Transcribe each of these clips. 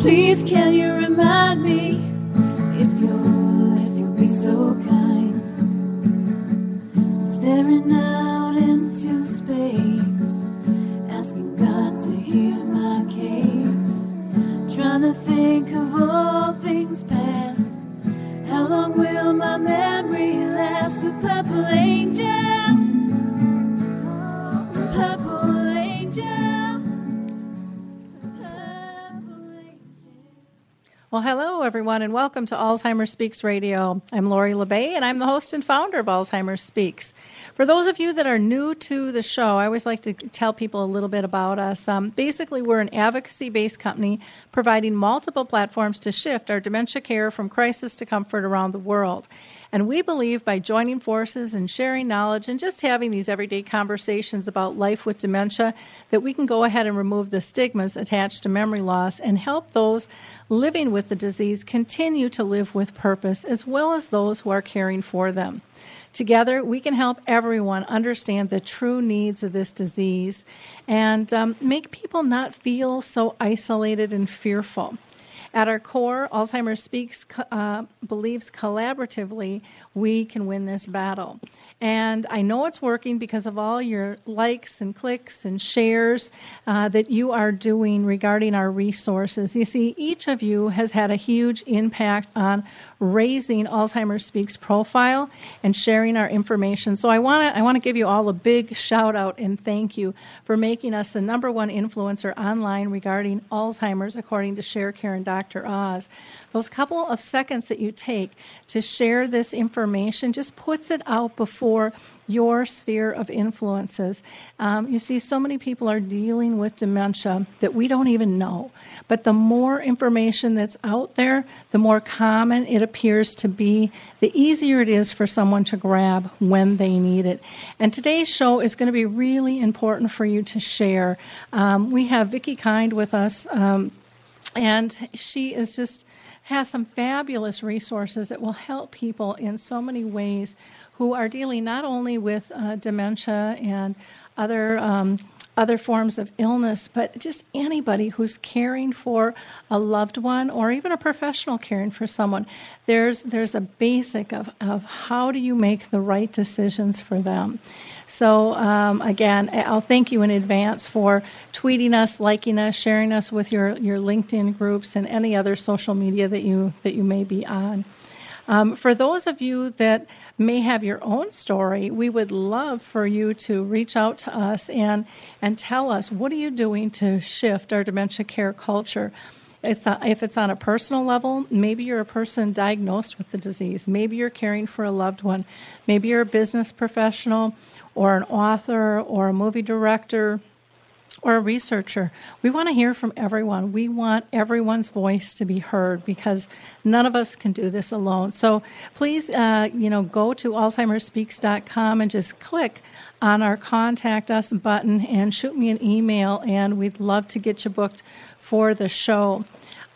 Please can you remind me if you'll be so kind. Staring out into space, asking God to hear my case. Trying to think of all things past. How long will my memory last? The Purple Angel, the Purple Angel. Well, hello, everyone, and welcome to Alzheimer's Speaks Radio. I'm Lori LeBay, and I'm the host and founder of Alzheimer's Speaks. For those of you that are new to the show, I always like to tell people a little bit about us. Basically, we're an advocacy-based company providing multiple platforms to shift our dementia care from crisis to comfort around the world. And we believe by joining forces and sharing knowledge and just having these everyday conversations about life with dementia, that we can go ahead and remove the stigmas attached to memory loss and help those living with the disease continue to live with purpose, as well as those who are caring for them. Together, we can help everyone understand the true needs of this disease and make people not feel so isolated and fearful. At our core, Alzheimer's Speaks believes collaboratively we can win this battle. And I know it's working because of all your likes and clicks and shares that you are doing regarding our resources. You see, each of you has had a huge impact on raising Alzheimer's Speaks profile and sharing our information. So I want to give you all a big shout out and thank you for making us the number one influencer online regarding Alzheimer's, according to ShareCare and Dr. Oz. Those couple of seconds that you take to share this information just puts it out before your sphere of influences. You see, so many people are dealing with dementia that we don't even know. But the more information that's out there, the more common it appears to be, the easier it is for someone to grab when they need it. And today's show is going to be really important for you to share. We have Vicki Kind with us, and she is just has some fabulous resources that will help people in so many ways who are dealing not only with dementia and other forms of illness, but just anybody who's caring for a loved one or even a professional caring for someone. There's a basic of how do you make the right decisions for them. So again, I'll thank you in advance for tweeting us, liking us, sharing us with your LinkedIn groups and any other social media that you may be on. For those of you that may have your own story, we would love for you to reach out to us and tell us, what are you doing to shift our dementia care culture? If it's on a personal level, maybe you're a person diagnosed with the disease. Maybe you're caring for a loved one. Maybe you're a business professional or an author or a movie director or a researcher. We want to hear from everyone. We want everyone's voice to be heard because none of us can do this alone. So please, go to AlzheimersSpeaks.com and just click on our Contact Us button and shoot me an email, and we'd love to get you booked for the show.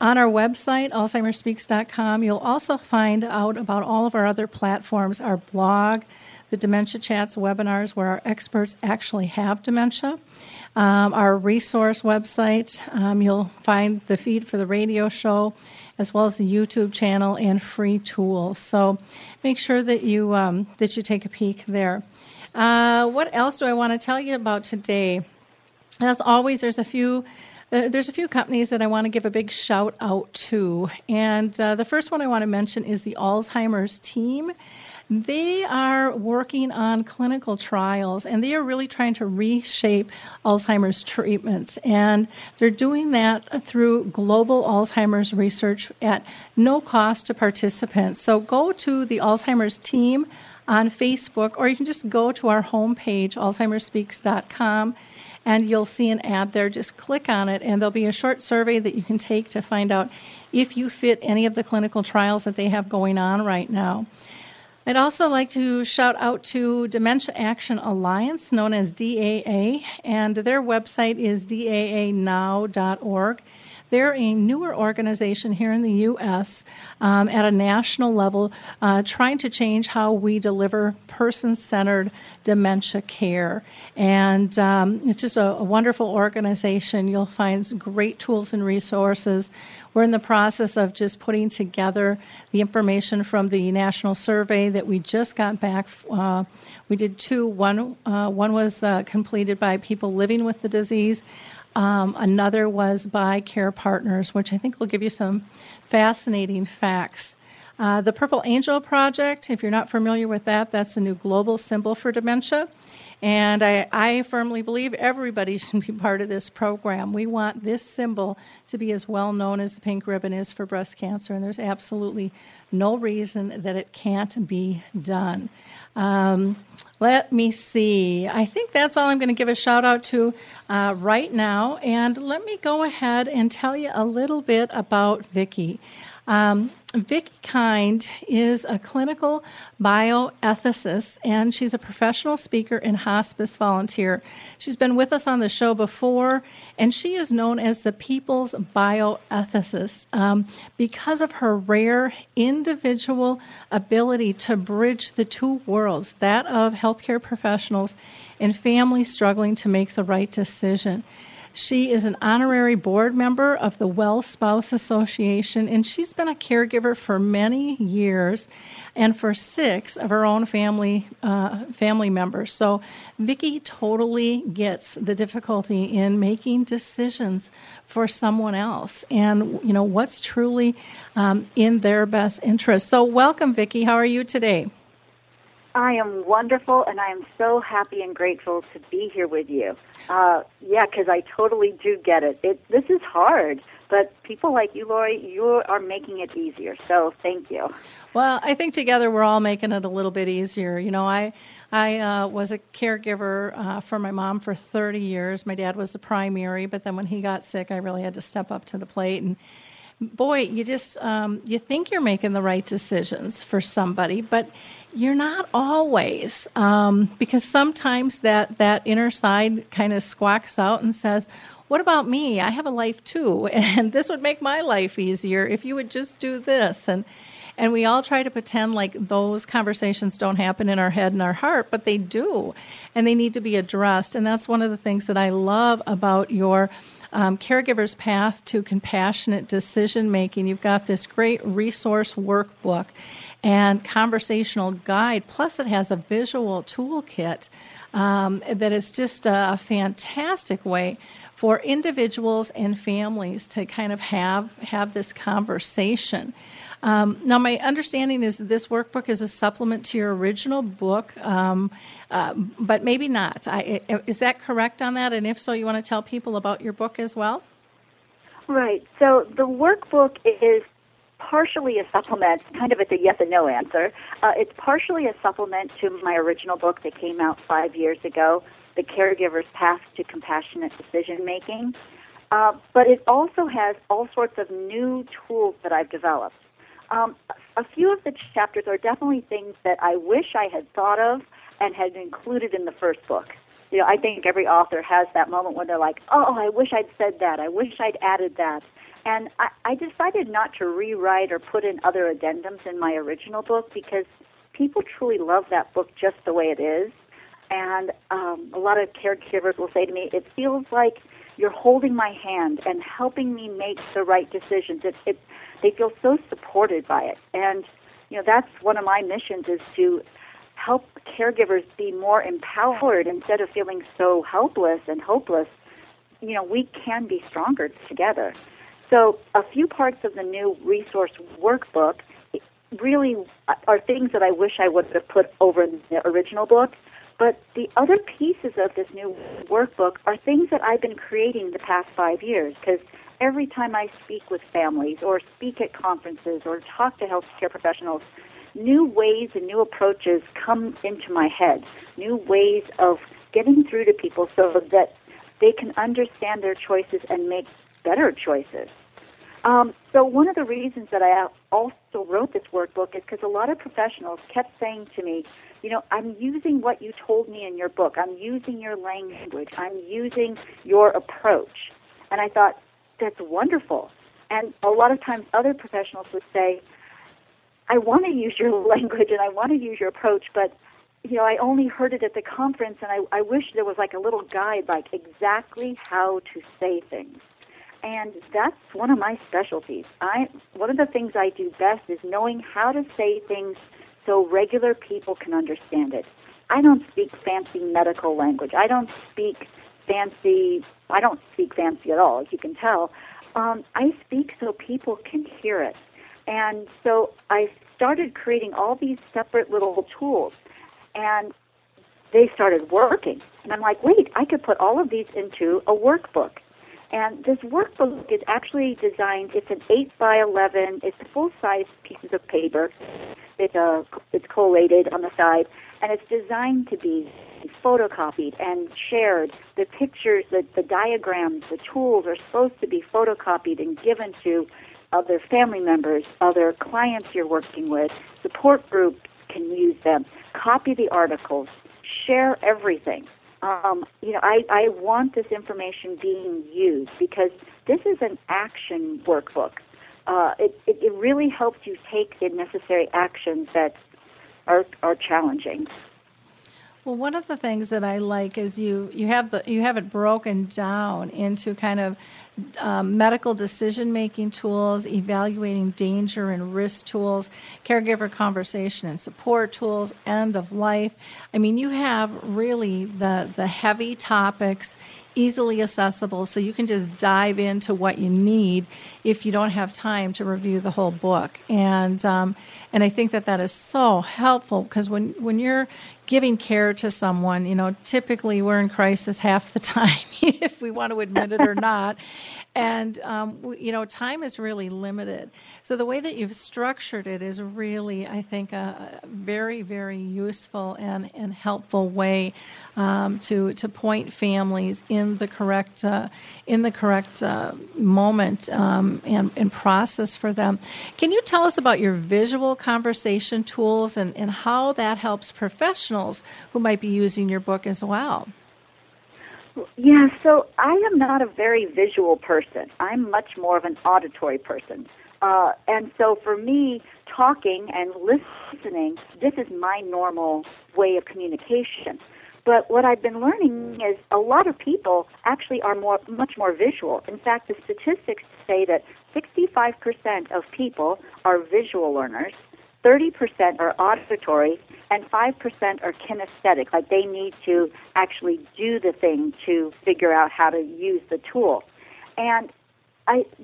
On our website, AlzheimersSpeaks.com, you'll also find out about all of our other platforms, our blog, the Dementia Chats webinars where our experts actually have dementia, our resource website. You'll find the feed for the radio show, as well as the YouTube channel and free tools. So make sure that you take a peek there. What else do I want to tell you about today? As always, there's a few companies that I want to give a big shout out to. And the first one I want to mention is the Alzheimer's team. They are working on clinical trials, and they are really trying to reshape Alzheimer's treatments. And they're doing that through global Alzheimer's research at no cost to participants. So go to the Alzheimer's team on Facebook, or you can just go to our homepage, AlzheimersSpeaks.com, and you'll see an ad there. Just click on it, and there'll be a short survey that you can take to find out if you fit any of the clinical trials that they have going on right now. I'd also like to shout out to Dementia Action Alliance, known as DAA, and their website is daanow.org. They're a newer organization here in the U.S. At a national level, trying to change how we deliver person-centered dementia care. And it's just a wonderful organization. You'll find great tools and resources. We're in the process of just putting together the information from the national survey that we just got back. We did two. One was completed by people living with the disease. Another was by Care Partners, which I think will give you some fascinating facts. The Purple Angel Project, if you're not familiar with that, that's a new global symbol for dementia. And I firmly believe everybody should be part of this program. We want this symbol to be as well known as the pink ribbon is for breast cancer, and there's absolutely no reason that it can't be done. Let me see. I think that's all I'm going to give a shout-out to right now. And let me go ahead and tell you a little bit about Vicki. Vicki Kind is a clinical bioethicist, and she's a professional speaker and hospice volunteer. She's been with us on the show before, and she is known as the people's bioethicist because of her rare individual ability to bridge the two worlds, that of healthcare professionals and families struggling to make the right decision. She is an honorary board member of the Well Spouse Association, and she's been a caregiver for many years and for 6 of her own family members. So Vicki totally gets the difficulty in making decisions for someone else and, you know, what's truly in their best interest. So welcome, Vicki. How are you today? I am wonderful, and I am so happy and grateful to be here with you. Yeah, because I totally do get it. This is hard, but people like you, Lori, you are making it easier, so thank you. Well, I think together we're all making it a little bit easier. You know, I was a caregiver for my mom for 30 years. My dad was the primary, but then when he got sick, I really had to step up to the plate, and boy, you just you think you're making the right decisions for somebody, but you're not always, because sometimes that inner side kind of squawks out and says, what about me? I have a life too, and this would make my life easier if you would just do this. And we all try to pretend like those conversations don't happen in our head and our heart, but they do, and they need to be addressed. And that's one of the things that I love about your Caregiver's Path to Compassionate Decision Making. You've got this great resource workbook and conversational guide, plus it has a visual toolkit that is just a fantastic way for individuals and families to kind of have this conversation. Now, my understanding is that this workbook is a supplement to your original book, but maybe not. Is that correct on that? And if so, you want to tell people about your book as well? Right. So the workbook is partially a supplement, kind of it's a yes and no answer. It's partially a supplement to my original book that came out 5 years ago, The Caregiver's Path to Compassionate Decision Making. But it also has all sorts of new tools that I've developed. A few of the chapters are definitely things that I wish I had thought of and had included in the first book. You know, I think every author has that moment when they're like, oh, I wish I'd said that. I wish I'd added that. And I decided not to rewrite or put in other addendums in my original book because people truly love that book just the way it is. And a lot of caregivers will say to me, it feels like you're holding my hand and helping me make the right decisions. They feel so supported by it. And, you know, that's one of my missions is to help caregivers be more empowered instead of feeling so helpless and hopeless. You know, we can be stronger together. So a few parts of the new resource workbook really are things that I wish I would have put over in the original book. But the other pieces of this new workbook are things that I've been creating the past 5 years, because every time I speak with families or speak at conferences or talk to healthcare professionals, new ways and new approaches come into my head, new ways of getting through to people so that they can understand their choices and make better choices. So one of the reasons that I also wrote this workbook is because a lot of professionals kept saying to me, you know, I'm using what you told me in your book. I'm using your language. I'm using your approach. And I thought, that's wonderful. And a lot of times other professionals would say, I want to use your language and I want to use your approach, but, you know, I only heard it at the conference, and I wish there was like a little guide, like exactly how to say things. And that's one of my specialties. One of the things I do best is knowing how to say things so regular people can understand it. I don't speak fancy medical language. I don't speak fancy at all, as you can tell. I speak so people can hear it. And so I started creating all these separate little tools, and they started working. And I'm like, wait, I could put all of these into a workbook. And this workbook is actually designed, it's an 8x11, it's full-size pieces of paper. It's collated on the side, and it's designed to be photocopied and shared. The pictures, the diagrams, the tools are supposed to be photocopied and given to other family members, other clients you're working with. Support groups can use them. Copy the articles. Share everything. I want this information being used because this is an action workbook. It really helps you take the necessary actions that are challenging. Well, one of the things that I like is you have it broken down into kind of medical decision-making tools, evaluating danger and risk tools, caregiver conversation and support tools, end of life. I mean, you have really the heavy topics easily accessible, so you can just dive into what you need if you don't have time to review the whole book. And I think that is so helpful because when you're giving care to someone, you know, typically we're in crisis half the time if we want to admit it or not. And, time is really limited. So the way that you've structured it is really, I think, a very, very useful and helpful way to point families in the correct moment and process for them. Can you tell us about your visual conversation tools and how that helps professionals who might be using your book as well? Yeah, so I am not a very visual person. I'm much more of an auditory person. And so for me, talking and listening, this is my normal way of communication. But what I've been learning is a lot of people actually are much more visual. In fact, the statistics say that 65% of people are visual learners, 30% are auditory, and 5% are kinesthetic, like they need to actually do the thing to figure out how to use the tool. And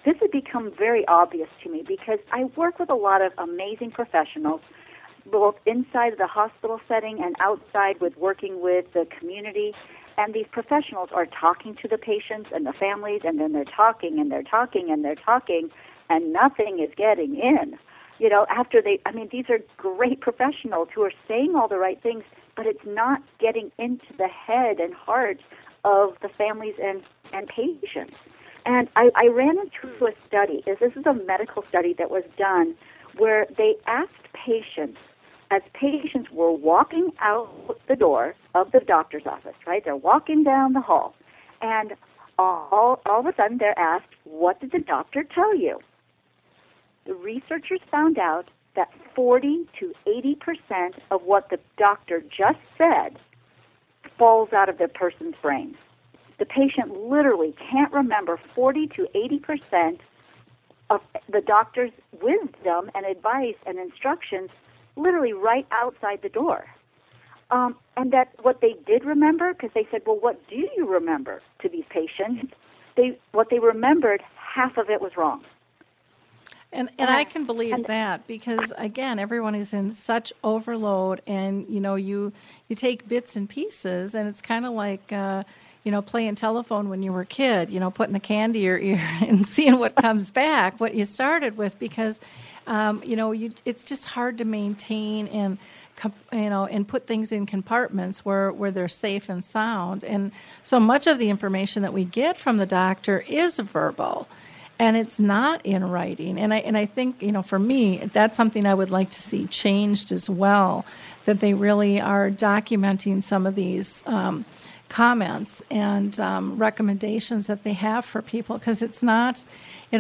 this has become very obvious to me because I work with a lot of amazing professionals, both inside the hospital setting and outside with working with the community. And these professionals are talking to the patients and the families, and then they're talking and they're talking and they're talking, and nothing is getting in. You know, these are great professionals who are saying all the right things, but it's not getting into the head and heart of the families and patients. And I ran into a study. This is a medical study that was done where they asked patients, as patients were walking out the door of the doctor's office, right? They're walking down the hall, and all of a sudden they're asked, what did the doctor tell you? The researchers found out that 40 to 80% of what the doctor just said falls out of the person's brain. The patient literally can't remember 40 to 80% of the doctor's wisdom and advice and instructions literally right outside the door. And that what they did remember, because they said, well, what do you remember to these patients? What they remembered, half of it was wrong. And I can believe that because, again, everyone is in such overload and, you know, you take bits and pieces, and it's kind of like, playing telephone when you were a kid, you know, putting the can to your ear and seeing what comes back, what you started with, because, it's just hard to maintain and put things in compartments where they're safe and sound. And so much of the information that we get from the doctor is verbal. And it's not in writing. And I think, you know, for me, that's something I would like to see changed as well, that they really are documenting some of these comments and recommendations that they have for people, because it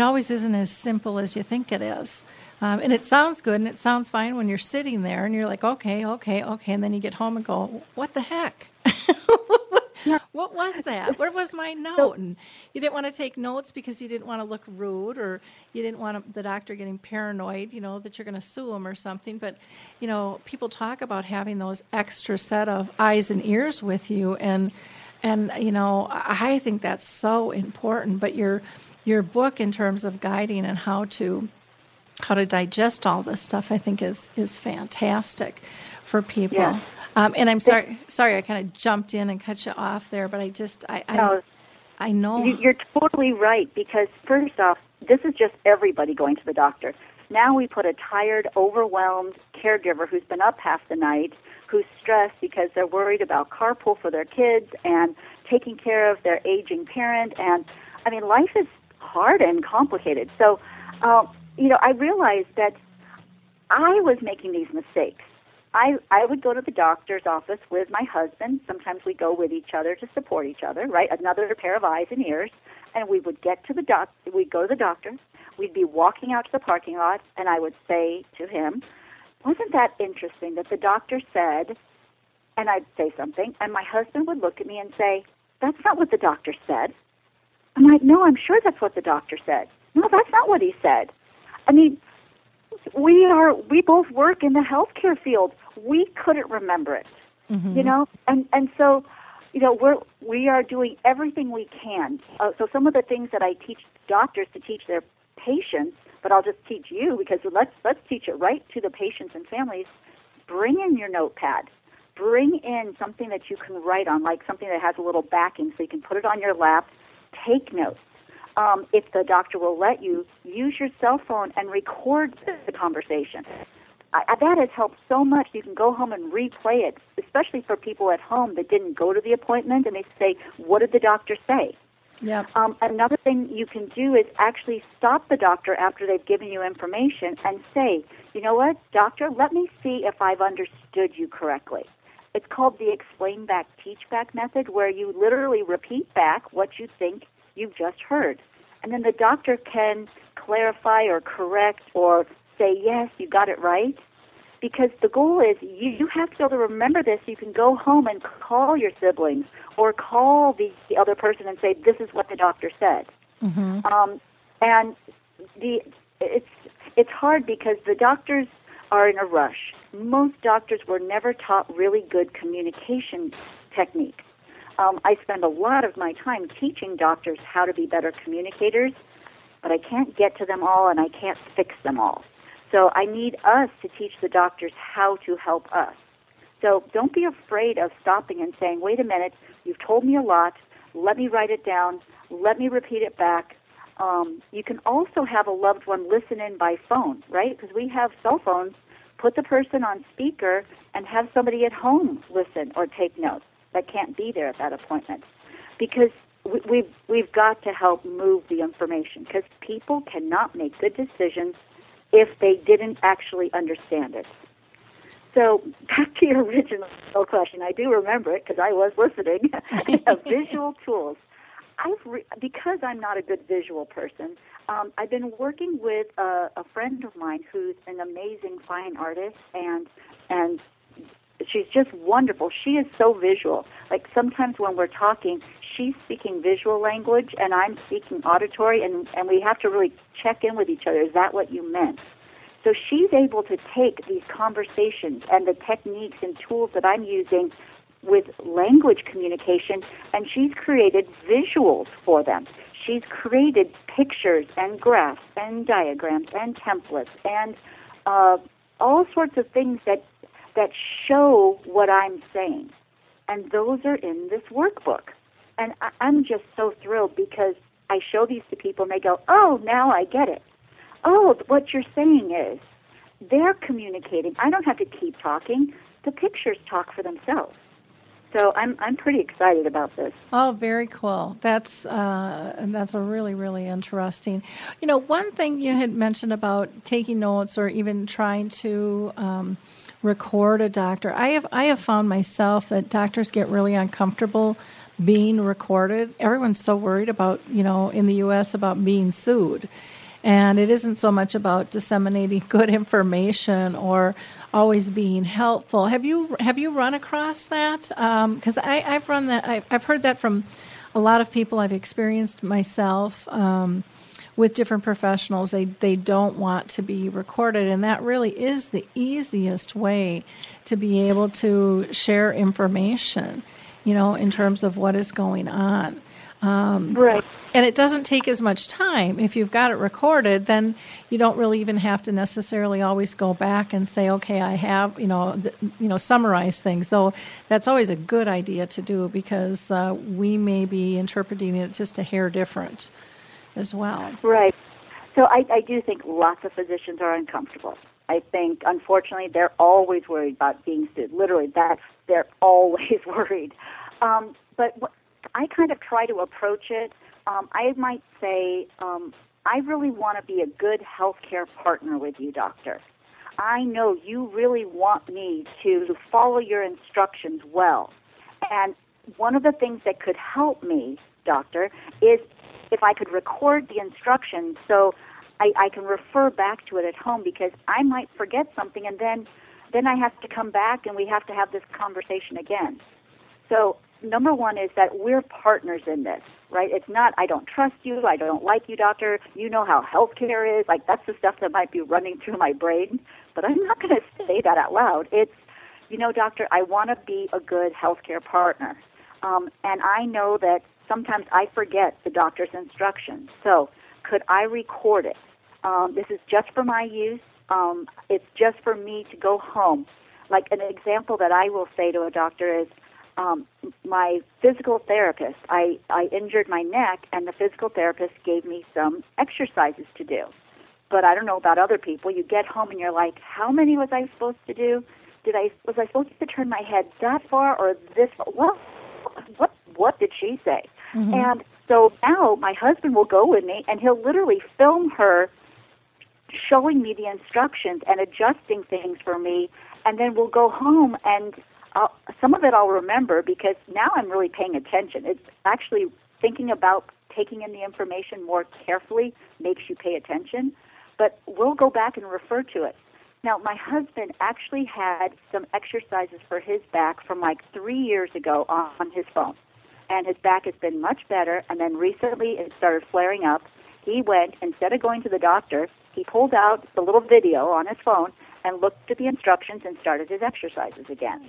always isn't as simple as you think it is. And it sounds good and it sounds fine when you're sitting there and you're like, okay. And then you get home and go, what the heck? What was that? Where was my note? And you didn't want to take notes because you didn't want to look rude, or you didn't want the doctor getting paranoid, that you're going to sue him or something. But, people talk about having those extra set of eyes and ears with you. And I think that's so important. But your book, in terms of guiding and how to digest all this stuff, I think is fantastic for people. Yeah. And I'm sorry, I kind of jumped in and cut you off there, but I know. You're totally right, because first off, this is just everybody going to the doctor. Now we put a tired, overwhelmed caregiver who's been up half the night, who's stressed because they're worried about carpool for their kids and taking care of their aging parent. And, life is hard and complicated. So, I realized that I was making these mistakes. I would go to the doctor's office with my husband. Sometimes we go with each other to support each other, right? Another pair of eyes and ears. And we would we'd go to the doctor. We'd be walking out to the parking lot, and I would say to him, wasn't that interesting that the doctor said, and I'd say something, and my husband would look at me and say, that's not what the doctor said. I'm like, no, I'm sure that's what the doctor said. No, that's not what he said. We both work in the healthcare field. We couldn't remember it, mm-hmm. And so, we are doing everything we can. So some of the things that I teach doctors to teach their patients, but I'll just teach you, because let's teach it right to the patients and families. Bring in your notepad. Bring in something that you can write on, like something that has a little backing, so you can put it on your lap. Take notes. If the doctor will let you, use your cell phone and record the conversation. That has helped so much. You can go home and replay it, especially for people at home that didn't go to the appointment, and they say, what did the doctor say? Yeah. Another thing you can do is actually stop the doctor after they've given you information and say, you know what, doctor, let me see if I've understood you correctly. It's called the explain back, teach back method, where you literally repeat back what you think you've just heard. And then the doctor can clarify or correct or say, yes, you got it right. Because the goal is you have to be able to remember this. You can go home and call your siblings or call the other person and say, this is what the doctor said. Mm-hmm. It's hard because the doctors are in a rush. Most doctors were never taught really good communication techniques. I spend a lot of my time teaching doctors how to be better communicators, but I can't get to them all and I can't fix them all. So I need us to teach the doctors how to help us. So don't be afraid of stopping and saying, wait a minute, you've told me a lot. Let me write it down. Let me repeat it back. You can also have a loved one listen in by phone, right? Because we have cell phones. Put the person on speaker and have somebody at home listen or take notes that can't be there at that appointment, because we've got to help move the information, because people cannot make good decisions if they didn't actually understand it. So back to your original question, I do remember it because I was listening, visual tools. Because I'm not a good visual person, I've been working with a friend of mine who's an amazing fine artist, and she's just wonderful. She is so visual. Like sometimes when we're talking, she's speaking visual language and I'm speaking auditory, and we have to really check in with each other. Is that what you meant? So she's able to take these conversations and the techniques and tools that I'm using with language communication, and she's created visuals for them. She's created pictures and graphs and diagrams and templates and all sorts of things that show what I'm saying. And those are in this workbook. And I'm just so thrilled, because I show these to people and they go, oh, now I get it. Oh, what you're saying is they're communicating. I don't have to keep talking. The pictures talk for themselves. So I'm pretty excited about this. Oh, very cool. That's a really, really interesting. You know, one thing you had mentioned about taking notes or even trying to record a doctor. I have found myself that doctors get really uncomfortable being recorded. Everyone's so worried about, you know, in the U.S. about being sued. And it isn't so much about disseminating good information or always being helpful. Have you run across that? Because I've run that. I've heard that from a lot of people. I've experienced myself with different professionals. They don't want to be recorded, and that really is the easiest way to be able to share information, you know, in terms of what is going on. Right. And it doesn't take as much time. If you've got it recorded, then you don't really even have to necessarily always go back and say, okay, I have, summarize things. So that's always a good idea to do because we may be interpreting it just a hair different as well. Right. So I do think lots of physicians are uncomfortable. I think, unfortunately, they're always worried about being sued. Literally, they're always worried. But I kind of try to approach it. I might say, I really want to be a good healthcare partner with you, doctor. I know you really want me to follow your instructions well. And one of the things that could help me, doctor, is if I could record the instructions so I can refer back to it at home, because I might forget something and then I have to come back and we have to have this conversation again. So number one is that we're partners in this, right? It's not, I don't trust you, I don't like you, doctor, you know how healthcare is, like that's the stuff that might be running through my brain, but I'm not going to say that out loud. It's, you know, doctor, I want to be a good healthcare partner, and I know that sometimes I forget the doctor's instructions, so could I record it? This is just for my use. It's just for me to go home. Like an example that I will say to a doctor is, my physical therapist, I injured my neck, and the physical therapist gave me some exercises to do. But I don't know about other people. You get home and you're like, how many was I supposed to do? Was I supposed to turn my head that far or this far? Well, what did she say? Mm-hmm. And so now my husband will go with me, and he'll literally film her showing me the instructions and adjusting things for me, and then we'll go home and some of it I'll remember because now I'm really paying attention. It's actually thinking about taking in the information more carefully makes you pay attention, but we'll go back and refer to it. Now, my husband actually had some exercises for his back from like 3 years ago on his phone, and his back has been much better, and then recently it started flaring up. He went, instead of going to the doctor, he pulled out the little video on his phone and looked at the instructions and started his exercises again.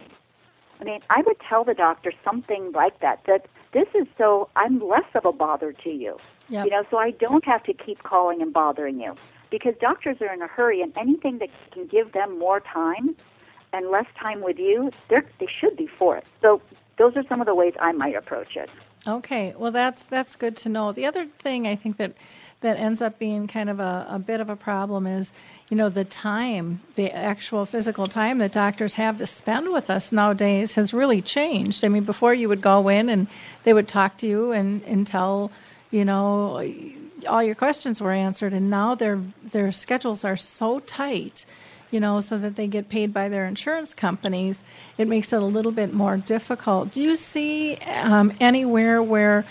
I mean, I would tell the doctor something like that this is so I'm less of a bother to you, yep. You know, so I don't have to keep calling and bothering you, because doctors are in a hurry, and anything that can give them more time and less time with you, they should be for it. So those are some of the ways I might approach it. Okay, well, that's good to know. The other thing I think that ends up being kind of a bit of a problem is, you know, the time, the actual physical time that doctors have to spend with us nowadays has really changed. I mean, before you would go in and they would talk to you and tell, you know, all your questions were answered, and now their schedules are so tight, you know, so that they get paid by their insurance companies. It makes it a little bit more difficult. Do you see anywhere where,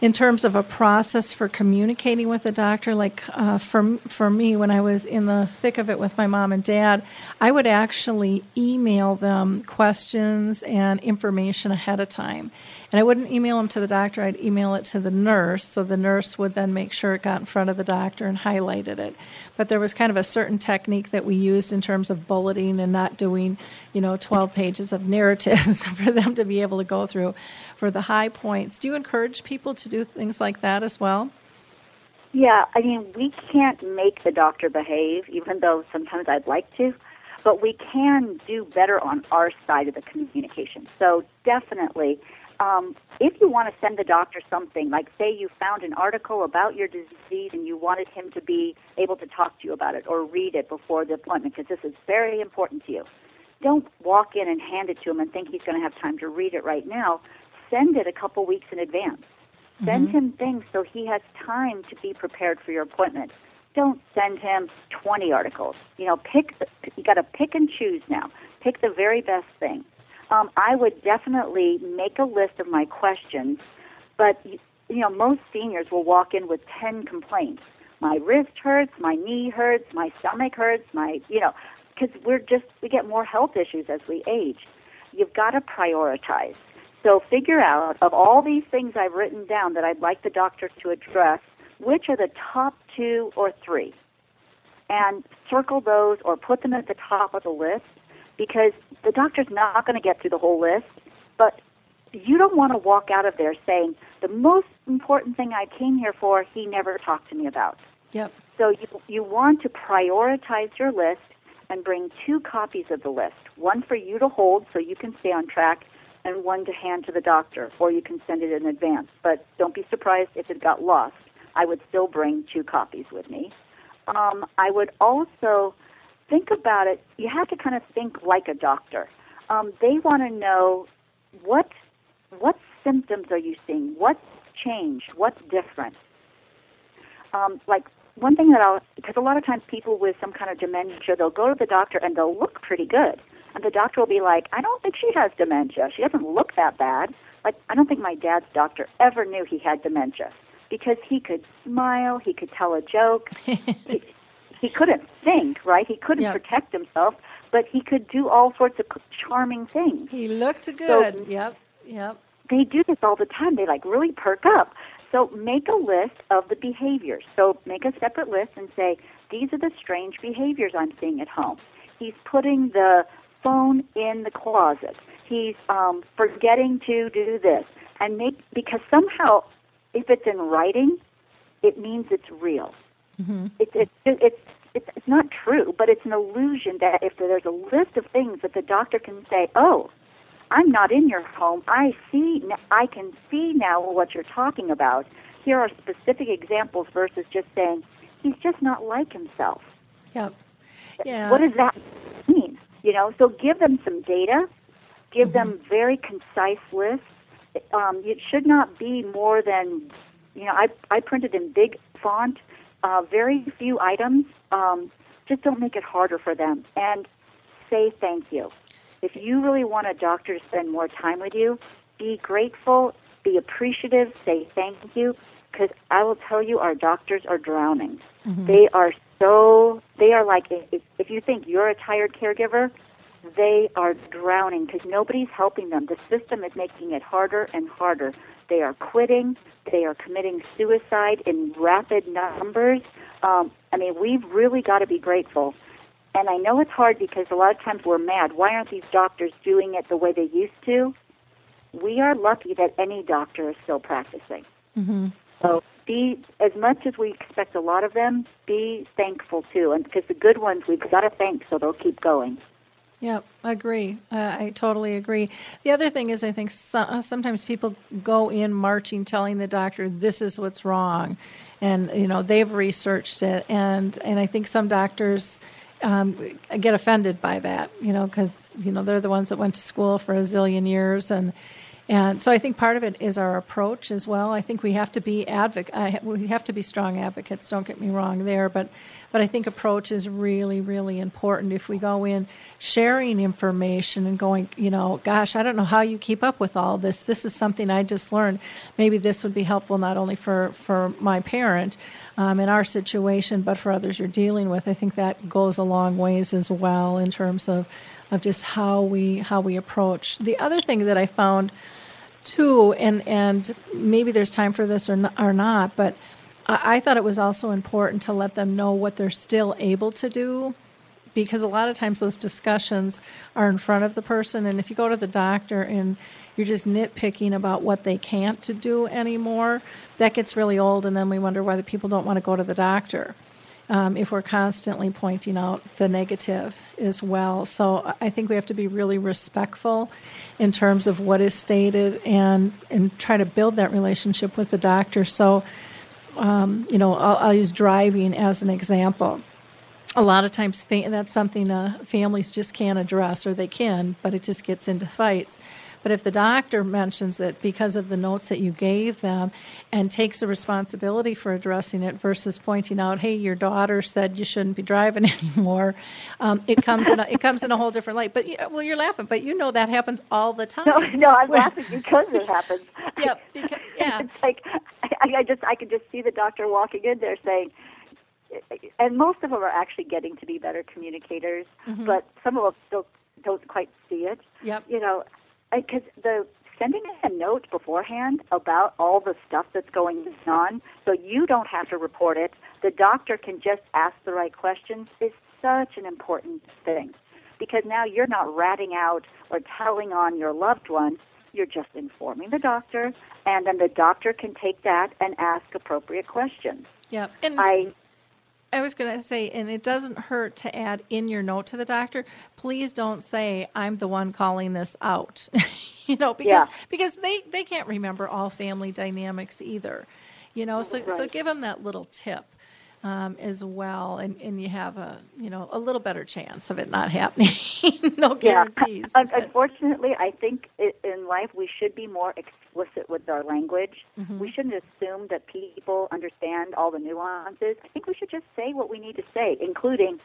in terms of a process for communicating with a doctor, like for me, when I was in the thick of it with my mom and dad, I would actually email them questions and information ahead of time. And I wouldn't email them to the doctor, I'd email it to the nurse, so the nurse would then make sure it got in front of the doctor and highlighted it. But there was kind of a certain technique that we used in terms of bulleting and not doing, you know, 12 pages of narratives for them to be able to go through for the high points. Do you encourage people to do things like that as well? Yeah, I mean, we can't make the doctor behave, even though sometimes I'd like to, but we can do better on our side of the communication. So definitely, if you want to send the doctor something, like say you found an article about your disease and you wanted him to be able to talk to you about it or read it before the appointment, because this is very important to you, Don't walk in and hand it to him and think he's going to have time to read it right now. Send it a couple weeks in advance. Send him things so he has time to be prepared for your appointment. Don't send him 20 articles. You know, you got to pick and choose now. Pick the very best thing. I would definitely make a list of my questions, but you know, most seniors will walk in with 10 complaints. My wrist hurts, my knee hurts, my stomach hurts, because we get more health issues as we age. You've got to prioritize. So figure out, of all these things I've written down that I'd like the doctor to address, which are the top 2 or 3, and circle those or put them at the top of the list, because the doctor's not going to get through the whole list, but you don't want to walk out of there saying, the most important thing I came here for, he never talked to me about. Yep. So you want to prioritize your list and bring 2 copies of the list, one for you to hold so you can stay on track, and one to hand to the doctor, or you can send it in advance. But don't be surprised if it got lost. I would still bring 2 copies with me. I would also think about it. You have to kind of think like a doctor. They want to know what symptoms are you seeing? What's changed? What's different? Like one thing because a lot of times people with some kind of dementia, they'll go to the doctor and they'll look pretty good. And the doctor will be like, I don't think she has dementia. She doesn't look that bad. Like, I don't think my dad's doctor ever knew he had dementia, because he could smile, he could tell a joke. He couldn't think, right? He couldn't protect himself, but he could do all sorts of charming things. He looked good. So, yep. They do this all the time. They, like, really perk up. So make a list of the behaviors. So make a separate list and say, these are the strange behaviors I'm seeing at home. He's putting the phone in the closet. He's forgetting to do this, because somehow, if it's in writing, it means it's real. Mm-hmm. It's not true, but it's an illusion that if there's a list of things that the doctor can say, oh, I'm not in your home. I can see now what you're talking about. Here are specific examples versus just saying he's just not like himself. Yep. Yeah. What does that mean? You know, so give them some data, give them very concise lists. It should not be more than, you know, I printed in big font, very few items. Just don't make it harder for them. And say thank you. If you really want a doctor to spend more time with you, be grateful, be appreciative, say thank you, because I will tell you our doctors are drowning. Mm-hmm. They are like, if you think you're a tired caregiver, they are drowning because nobody's helping them. The system is making it harder and harder. They are quitting. They are committing suicide in rapid numbers. We've really got to be grateful. And I know it's hard because a lot of times we're mad. Why aren't these doctors doing it the way they used to? We are lucky that any doctor is still practicing. Mm-hmm. So as much as we expect a lot of them, be thankful too, and because the good ones we've got to thank so they'll keep going. Yeah, I agree. I totally agree. The other thing is I think sometimes people go in marching, telling the doctor this is what's wrong, and you know they've researched it, and I think some doctors get offended by that, you know, because you know they're the ones that went to school for a zillion years And so I think part of it is our approach as well. I think we have to be strong advocates, don't get me wrong there, but I think approach is really, really important. If we go in sharing information and going, you know, gosh, I don't know how you keep up with all this. This is something I just learned. Maybe this would be helpful not only for my parent in our situation, but for others you're dealing with. I think that goes a long ways as well in terms of just how we approach. The other thing that I found too, and maybe there's time for this or not, but I thought it was also important to let them know what they're still able to do, because a lot of times those discussions are in front of the person, and if you go to the doctor and you're just nitpicking about what they can't to do anymore, that gets really old, and then we wonder why the people don't want to go to the doctor. If we're constantly pointing out the negative as well. So I think we have to be really respectful in terms of what is stated and try to build that relationship with the doctor. So, I'll use driving as an example. A lot of times that's something families just can't address, or they can, but it just gets into fights. But if the doctor mentions it because of the notes that you gave them and takes the responsibility for addressing it versus pointing out, hey, your daughter said you shouldn't be driving anymore, it comes in a whole different light. But, well, you're laughing, but you know that happens all the time. No, I'm laughing because it happens. Yeah, yeah. It's like I could just see the doctor walking in there saying, and most of them are actually getting to be better communicators, mm-hmm. but some of them still don't quite see it. Yep. You know, because the sending a note beforehand about all the stuff that's going on, so you don't have to report it, the doctor can just ask the right questions, is such an important thing. Because now you're not ratting out or telling on your loved one, you're just informing the doctor, and then the doctor can take that and ask appropriate questions. Yep. And I was going to say, and it doesn't hurt to add in your note to the doctor, please don't say, I'm the one calling this out, because they can't remember all family dynamics either, so give them that little tip as well, and you have a little better chance of it not happening. No guarantees. Yeah. Unfortunately, I think in life we should be more explicit with our language. Mm-hmm. We shouldn't assume that people understand all the nuances. I think we should just say what we need to say, including,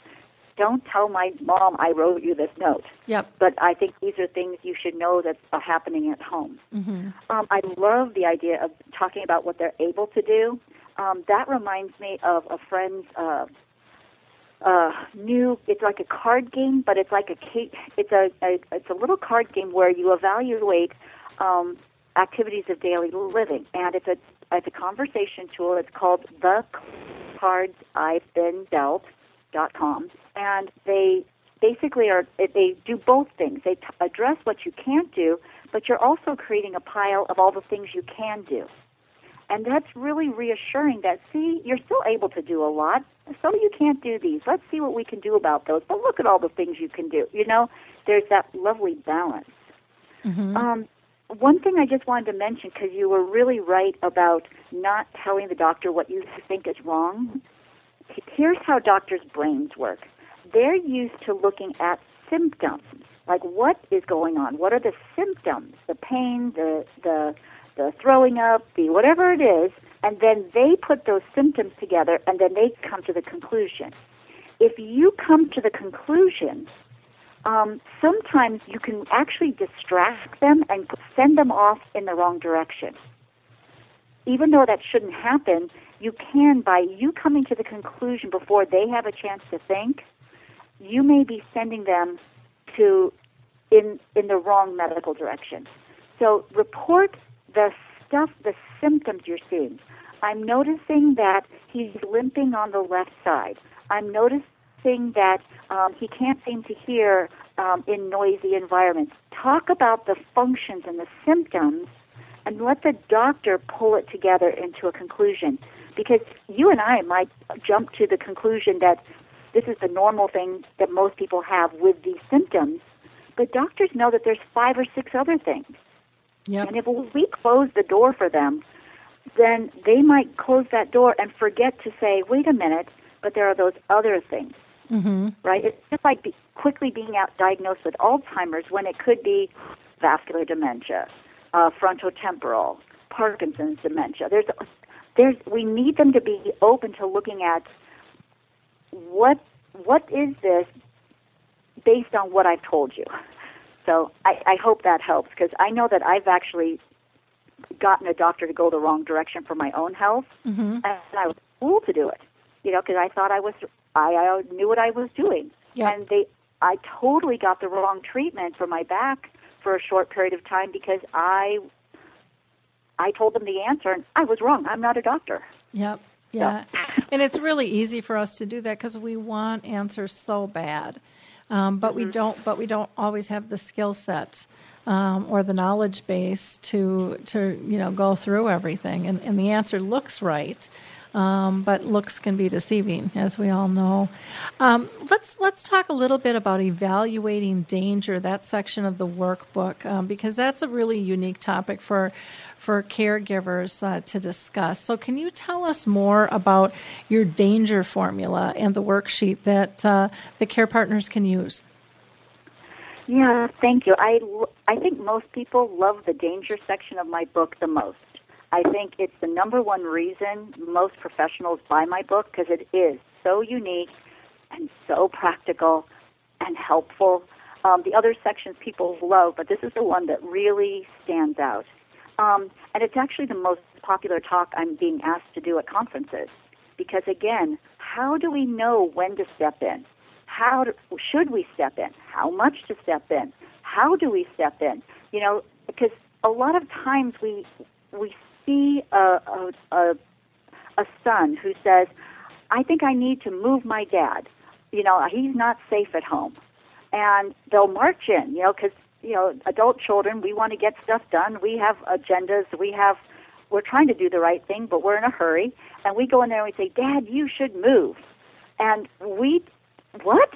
don't tell my mom I wrote you this note. Yep. But I think these are things you should know that are happening at home. Mm-hmm. I love the idea of talking about what they're able to do. That reminds me of a friend's new. It's like a card game, but it's like it's a little card game where you evaluate activities of daily living, and it's a conversation tool. It's called thecardsivebeendealt.com, and they basically they do both things. They address what you can't do, but you're also creating a pile of all the things you can do. And that's really reassuring that, see, you're still able to do a lot. So you can't do these. Let's see what we can do about those. But look at all the things you can do. You know, there's that lovely balance. Mm-hmm. One thing I just wanted to mention, because you were really right about not telling the doctor what you think is wrong. Here's how doctors' brains work. They're used to looking at symptoms, like what is going on. What are the symptoms? The pain, the throwing up, the whatever it is, and then they put those symptoms together, and then they come to the conclusion. If you come to the conclusion, sometimes you can actually distract them and send them off in the wrong direction. Even though that shouldn't happen, you can, by you coming to the conclusion before they have a chance to think, you may be sending them in the wrong medical direction. So report the symptoms you're seeing. I'm noticing that he's limping on the left side. I'm noticing that he can't seem to hear in noisy environments. Talk about the functions and the symptoms and let the doctor pull it together into a conclusion. Because you and I might jump to the conclusion that this is the normal thing that most people have with these symptoms, but doctors know that there's 5 or 6 other things. Yep. And if we close the door for them, then they might close that door and forget to say, wait a minute, but there are those other things, mm-hmm. right? It's just like quickly being diagnosed with Alzheimer's when it could be vascular dementia, frontotemporal, Parkinson's dementia. We need them to be open to looking at what is this based on what I've told you. So I hope that helps, because I know that I've actually gotten a doctor to go the wrong direction for my own health, mm-hmm. and I was a fool to do it, because I thought I knew what I was doing, yep. and I totally got the wrong treatment for my back for a short period of time because I told them the answer and I was wrong. I'm not a doctor. Yep. Yeah, so. And it's really easy for us to do that because we want answers so bad. But mm-hmm. we don't always have the skill set or the knowledge base to go through everything. And the answer looks right, But looks can be deceiving, as we all know. Let's talk a little bit about evaluating danger, that section of the workbook, because that's a really unique topic for caregivers to discuss. So can you tell us more about your danger formula and the worksheet that the care partners can use? Yeah, thank you. I think most people love the danger section of my book the most. I think it's the number one reason most professionals buy my book, because it is so unique and so practical and helpful. The other sections people love, but this is the one that really stands out. And it's actually the most popular talk I'm being asked to do at conferences, because, again, how do we know when to step in? Should we step in? How much to step in? How do we step in? You know, because a lot of times we see a son who says, I think I need to move my dad. You know, he's not safe at home. And they'll march in, you know, because, you know, adult children, we want to get stuff done. We have agendas. We're trying to do the right thing, but we're in a hurry. And we go in there and we say, Dad, you should move. And what?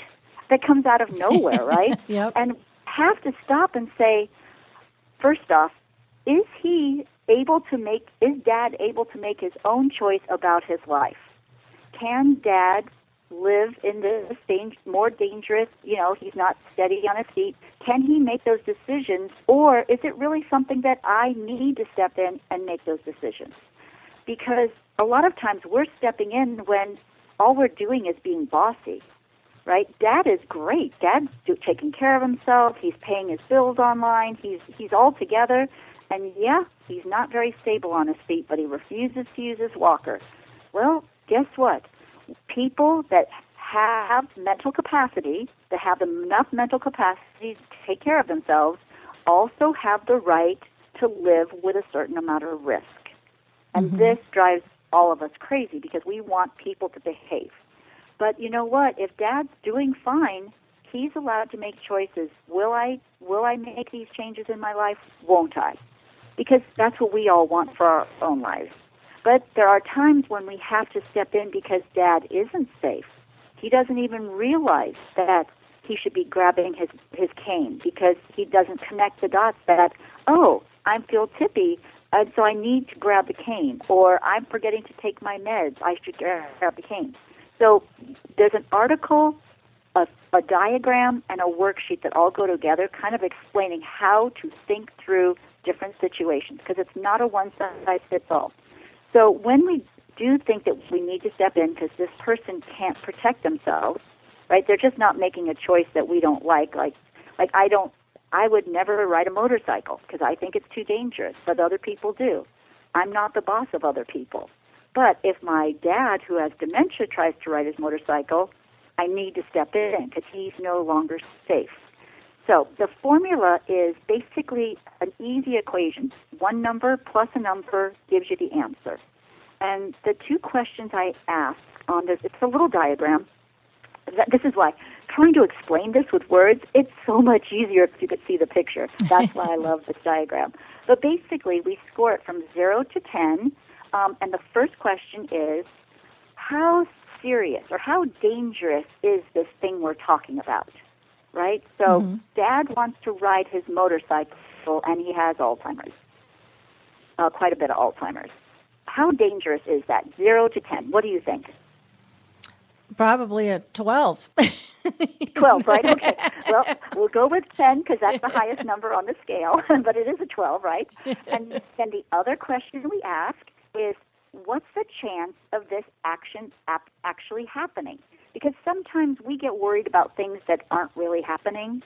That comes out of nowhere, right? Yep. And have to stop and say, first off, is Dad able to make his own choice about his life? Can Dad live in this more dangerous, you know, he's not steady on his feet? Can he make those decisions, or is it really something that I need to step in and make those decisions? Because a lot of times we're stepping in when all we're doing is being bossy, right? Dad is great. Dad's taking care of himself. He's paying his bills online. He's all together. And, yeah, he's not very stable on his feet, but he refuses to use his walker. Well, guess what? People that have mental capacity, that have enough mental capacity to take care of themselves, also have the right to live with a certain amount of risk. And this drives all of us crazy, because we want people to behave. But you know what? If Dad's doing fine, he's allowed to make choices. Will I make these changes in my life? Won't I? Because that's what we all want for our own lives. But there are times when we have to step in because Dad isn't safe. He doesn't even realize that he should be grabbing his cane, because he doesn't connect the dots that, oh, I feel tippy, and so I need to grab the cane, or I'm forgetting to take my meds, I should grab the cane. So there's an article, a diagram, and a worksheet that all go together, kind of explaining how to think through different situations, because it's not a one-size-fits-all. So when we do think that we need to step in because this person can't protect themselves, right, they're just not making a choice that we don't like I would never ride a motorcycle because I think it's too dangerous, but other people do. I'm not the boss of other people. But if my dad, who has dementia, tries to ride his motorcycle, I need to step in because he's no longer safe. So the formula is basically an easy equation. One number plus a number gives you the answer. And the two questions I ask on this, it's a little diagram. This is why trying to explain this with words, it's so much easier if you could see the picture. That's why I love this diagram. But basically, we score it from 0 to 10. And the first question is, how serious or how dangerous is this thing we're talking about, right? So Dad wants to ride his motorcycle, and he has Alzheimer's, quite a bit of Alzheimer's. How dangerous is that? 0 to 10. What do you think? Probably at 12. 12, right? Okay. Well, we'll go with 10 because that's the highest number on the scale, but it is a 12, right? And then the other question we ask is, what's the chance of this action actually happening? Because sometimes we get worried about things that aren't really happening.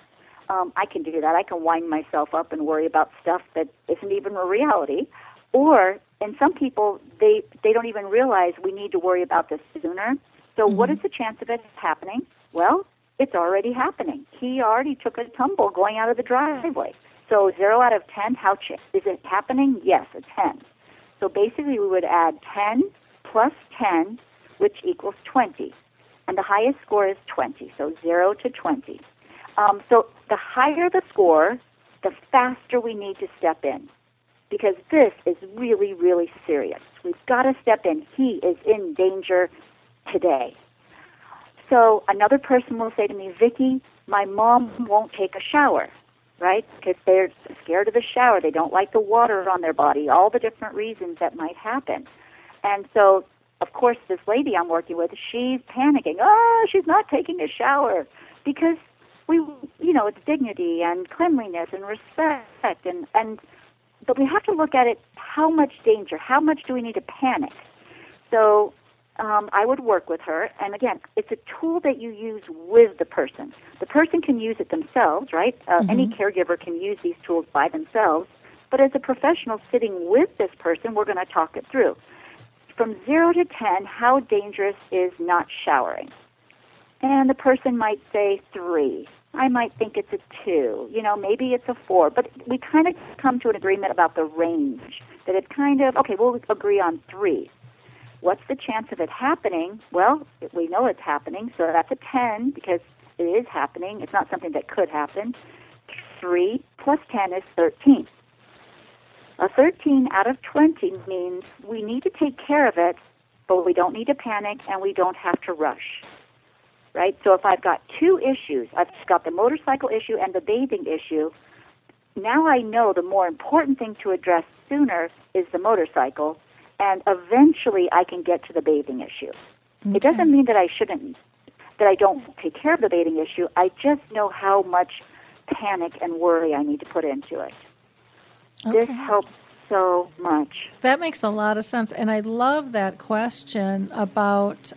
I can do that. I can wind myself up and worry about stuff that isn't even a reality. Or, and some people, they don't even realize we need to worry about this sooner. So what is the chance of it happening? Well, it's already happening. He already took a tumble going out of the driveway. So 0 out of 10, is it happening? Yes, a 10. So basically, we would add 10 plus 10, which equals 20. And the highest score is 20, so 0 to 20. So the higher the score, the faster we need to step in. because this is really, really serious. We've got to step in. He is in danger today. So another person will say to me, Vicki, my mom won't take a shower, right? Because they're scared of the shower. They don't like the water on their body, all the different reasons that might happen. And so, of course, this lady I'm working with, she's panicking. Oh, she's not taking a shower because it's dignity and cleanliness and respect and but we have to look at it, how much danger, how much do we need to panic? So I would work with her. And again, it's a tool that you use with the person. The person can use it themselves, right? Any caregiver can use these tools by themselves. But as a professional sitting with this person, we're going to talk it through. From 0 to 10, how dangerous is not showering? And the person might say 3. I might think it's a 2, maybe it's a 4, but we kind of come to an agreement about the range, that it's kind of, okay, we'll agree on 3. What's the chance of it happening? Well, we know it's happening, so that's a 10 because it is happening. It's not something that could happen. 3 plus 10 is 13. A 13 out of 20 means we need to take care of it, but we don't need to panic and we don't have to rush. Right? So if I've got 2 issues, I've got the motorcycle issue and the bathing issue, now I know the more important thing to address sooner is the motorcycle, and eventually I can get to the bathing issue. Okay. It doesn't mean that I don't take care of the bathing issue. I just know how much panic and worry I need to put into it. Okay. This helps so much. That makes a lot of sense, and I love that question about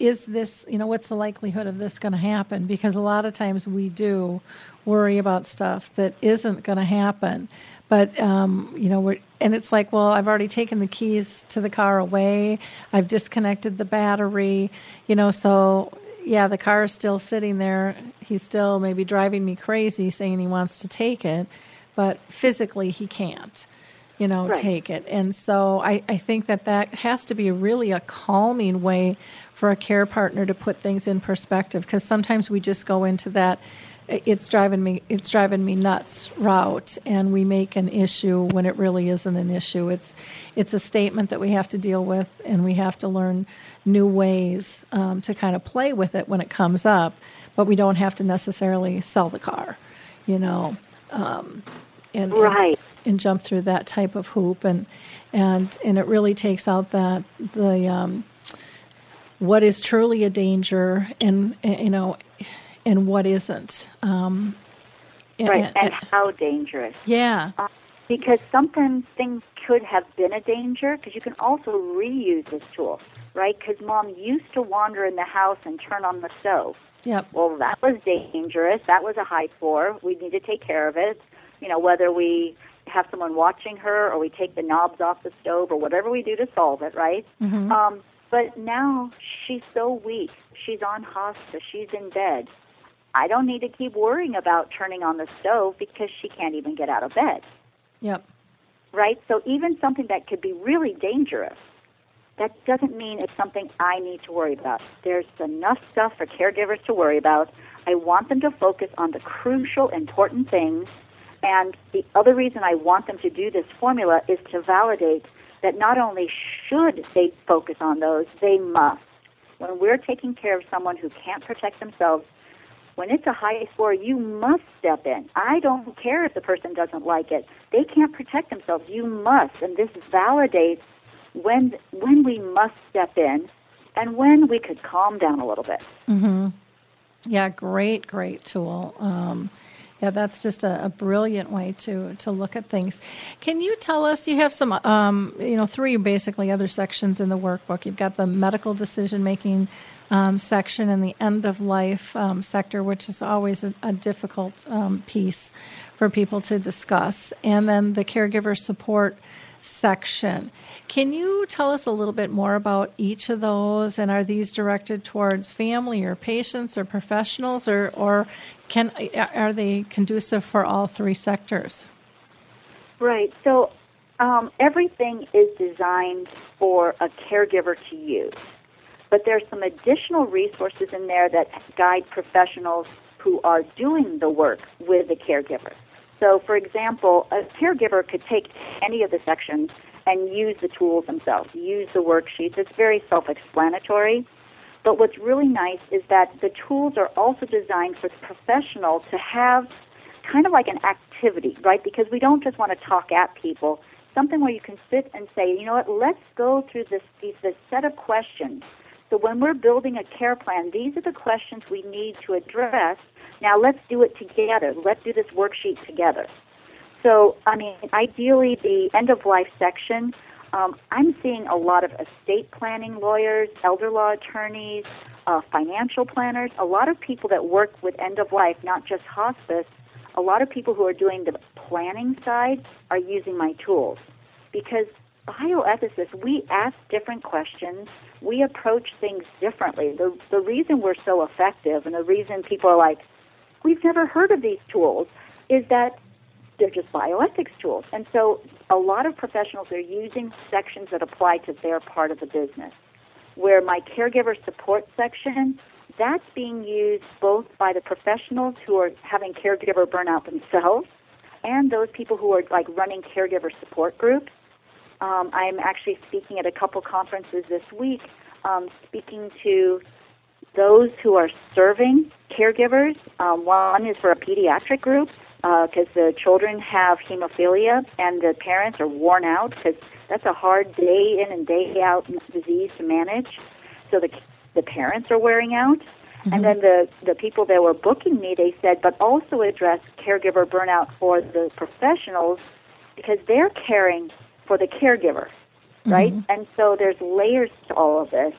is this, what's the likelihood of this going to happen? Because a lot of times we do worry about stuff that isn't going to happen. But, and it's like, well, I've already taken the keys to the car away. I've disconnected the battery, so yeah, the car is still sitting there. He's still maybe driving me crazy saying he wants to take it, but physically he can't. Right. Take it. And so I think that has to be really a calming way for a care partner to put things in perspective, because sometimes we just go into that it's driving me nuts route, and we make an issue when it really isn't an issue. It's a statement that we have to deal with, and we have to learn new ways to kind of play with it when it comes up, but we don't have to necessarily sell the car, right. And jump through that type of hoop, and it really takes out the what is truly a danger, and what isn't. And how dangerous? Yeah, because sometimes things could have been a danger. Because you can also reuse this tool, right? Because Mom used to wander in the house and turn on the stove. Yep. Well, that was dangerous. That was a high floor. We need to take care of it. Whether we have someone watching her or we take the knobs off the stove or whatever we do to solve it, right? Mm-hmm. But now she's so weak. She's on hospice. She's in bed. I don't need to keep worrying about turning on the stove because she can't even get out of bed. Yep. Right? So even something that could be really dangerous, that doesn't mean it's something I need to worry about. There's enough stuff for caregivers to worry about. I want them to focus on the crucial, important things. And the other reason I want them to do this formula is to validate that not only should they focus on those, they must. When we're taking care of someone who can't protect themselves, when it's a high score, you must step in. I don't care if the person doesn't like it. They can't protect themselves. You must. And this validates when we must step in and when we could calm down a little bit. Mm-hmm. Yeah, great tool. Yeah, that's just a brilliant way to look at things. Can you tell us, you have some, 3 basically other sections in the workbook. You've got the medical decision-making section and the end-of-life sector, which is always a difficult piece for people to discuss, and then the caregiver support section. Can you tell us a little bit more about each of those, and are these directed towards family or patients or professionals, or are they conducive for all 3 sectors? Right. So everything is designed for a caregiver to use, but there's some additional resources in there that guide professionals who are doing the work with the caregiver. So, for example, a caregiver could take any of the sections and use the tools themselves, use the worksheets. It's very self-explanatory. But what's really nice is that the tools are also designed for the professional to have kind of like an activity, right? Because we don't just want to talk at people. Something where you can sit and say, you know what, let's go through this set of questions. So when we're building a care plan, these are the questions we need to address. Now let's do it together. Let's do this worksheet together. So, I mean, ideally the end-of-life section, I'm seeing a lot of estate planning lawyers, elder law attorneys, financial planners, a lot of people that work with end-of-life, not just hospice. A lot of people who are doing the planning side are using my tools because bioethicists, we ask different questions. We approach things differently. The reason we're so effective and the reason people are like, we've never heard of these tools, is that they're just bioethics tools. And so a lot of professionals are using sections that apply to their part of the business. Where my caregiver support section, that's being used both by the professionals who are having caregiver burnout themselves and those people who are like running caregiver support groups. I'm actually speaking at a couple conferences this week, speaking to those who are serving caregivers. One is for a pediatric group because the children have hemophilia and the parents are worn out because that's a hard day in and day out disease to manage. So the parents are wearing out. Mm-hmm. And then the people that were booking me, they said, but also address caregiver burnout for the professionals because they're caring for the caregiver, right? Mm-hmm. And so there's layers to all of this.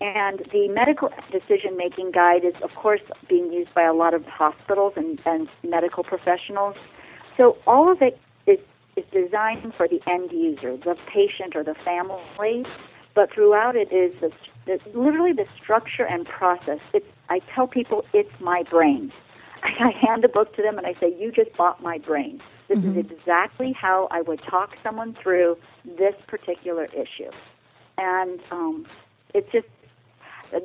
And the medical decision-making guide is, of course, being used by a lot of hospitals and medical professionals. So all of it is designed for the end user, the patient or the family. But throughout it is literally the structure and process. I tell people it's my brain. I hand the book to them and I say, you just bought my brain. This mm-hmm. is exactly how I would talk someone through this particular issue. And it's just,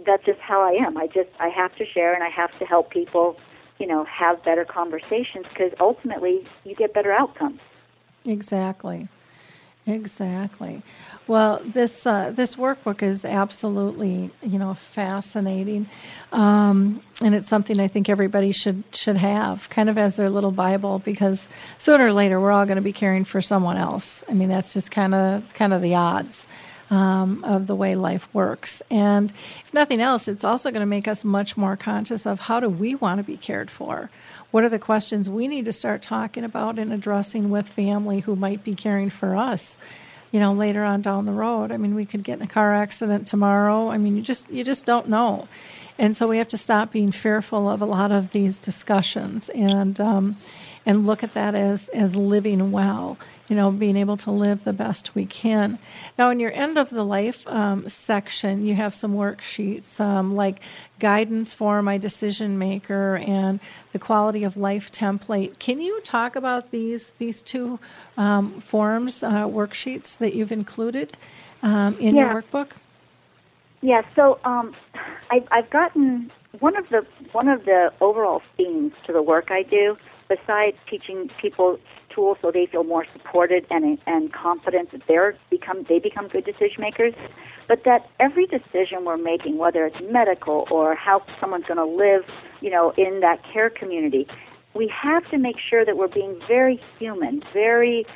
that's just how I am. I have to share and I have to help people, you know, have better conversations because ultimately you get better outcomes. Exactly. Exactly. Well, this workbook is absolutely, you know, fascinating, and it's something I think everybody should have, kind of as their little Bible, because sooner or later we're all going to be caring for someone else. I mean, that's just kind of the odds of the way life works. And if nothing else, it's also going to make us much more conscious of how do we want to be cared for. What are the questions we need to start talking about and addressing with family who might be caring for us, you know, later on down the road? I mean, we could get in a car accident tomorrow. I mean, you just don't know. And so we have to stop being fearful of a lot of these discussions and look at that as living well, you know, being able to live the best we can. Now, in your end-of-the-life section, you have some worksheets like guidance for my decision maker and the quality of life template. Can you talk about these two forms, worksheets that you've included in your workbook? Yeah, so I've gotten one of the overall themes to the work I do, besides teaching people tools so they feel more supported and confident that they become good decision makers, but that every decision we're making, whether it's medical or how someone's going to live, you know, in that care community, we have to make sure that we're being very human, very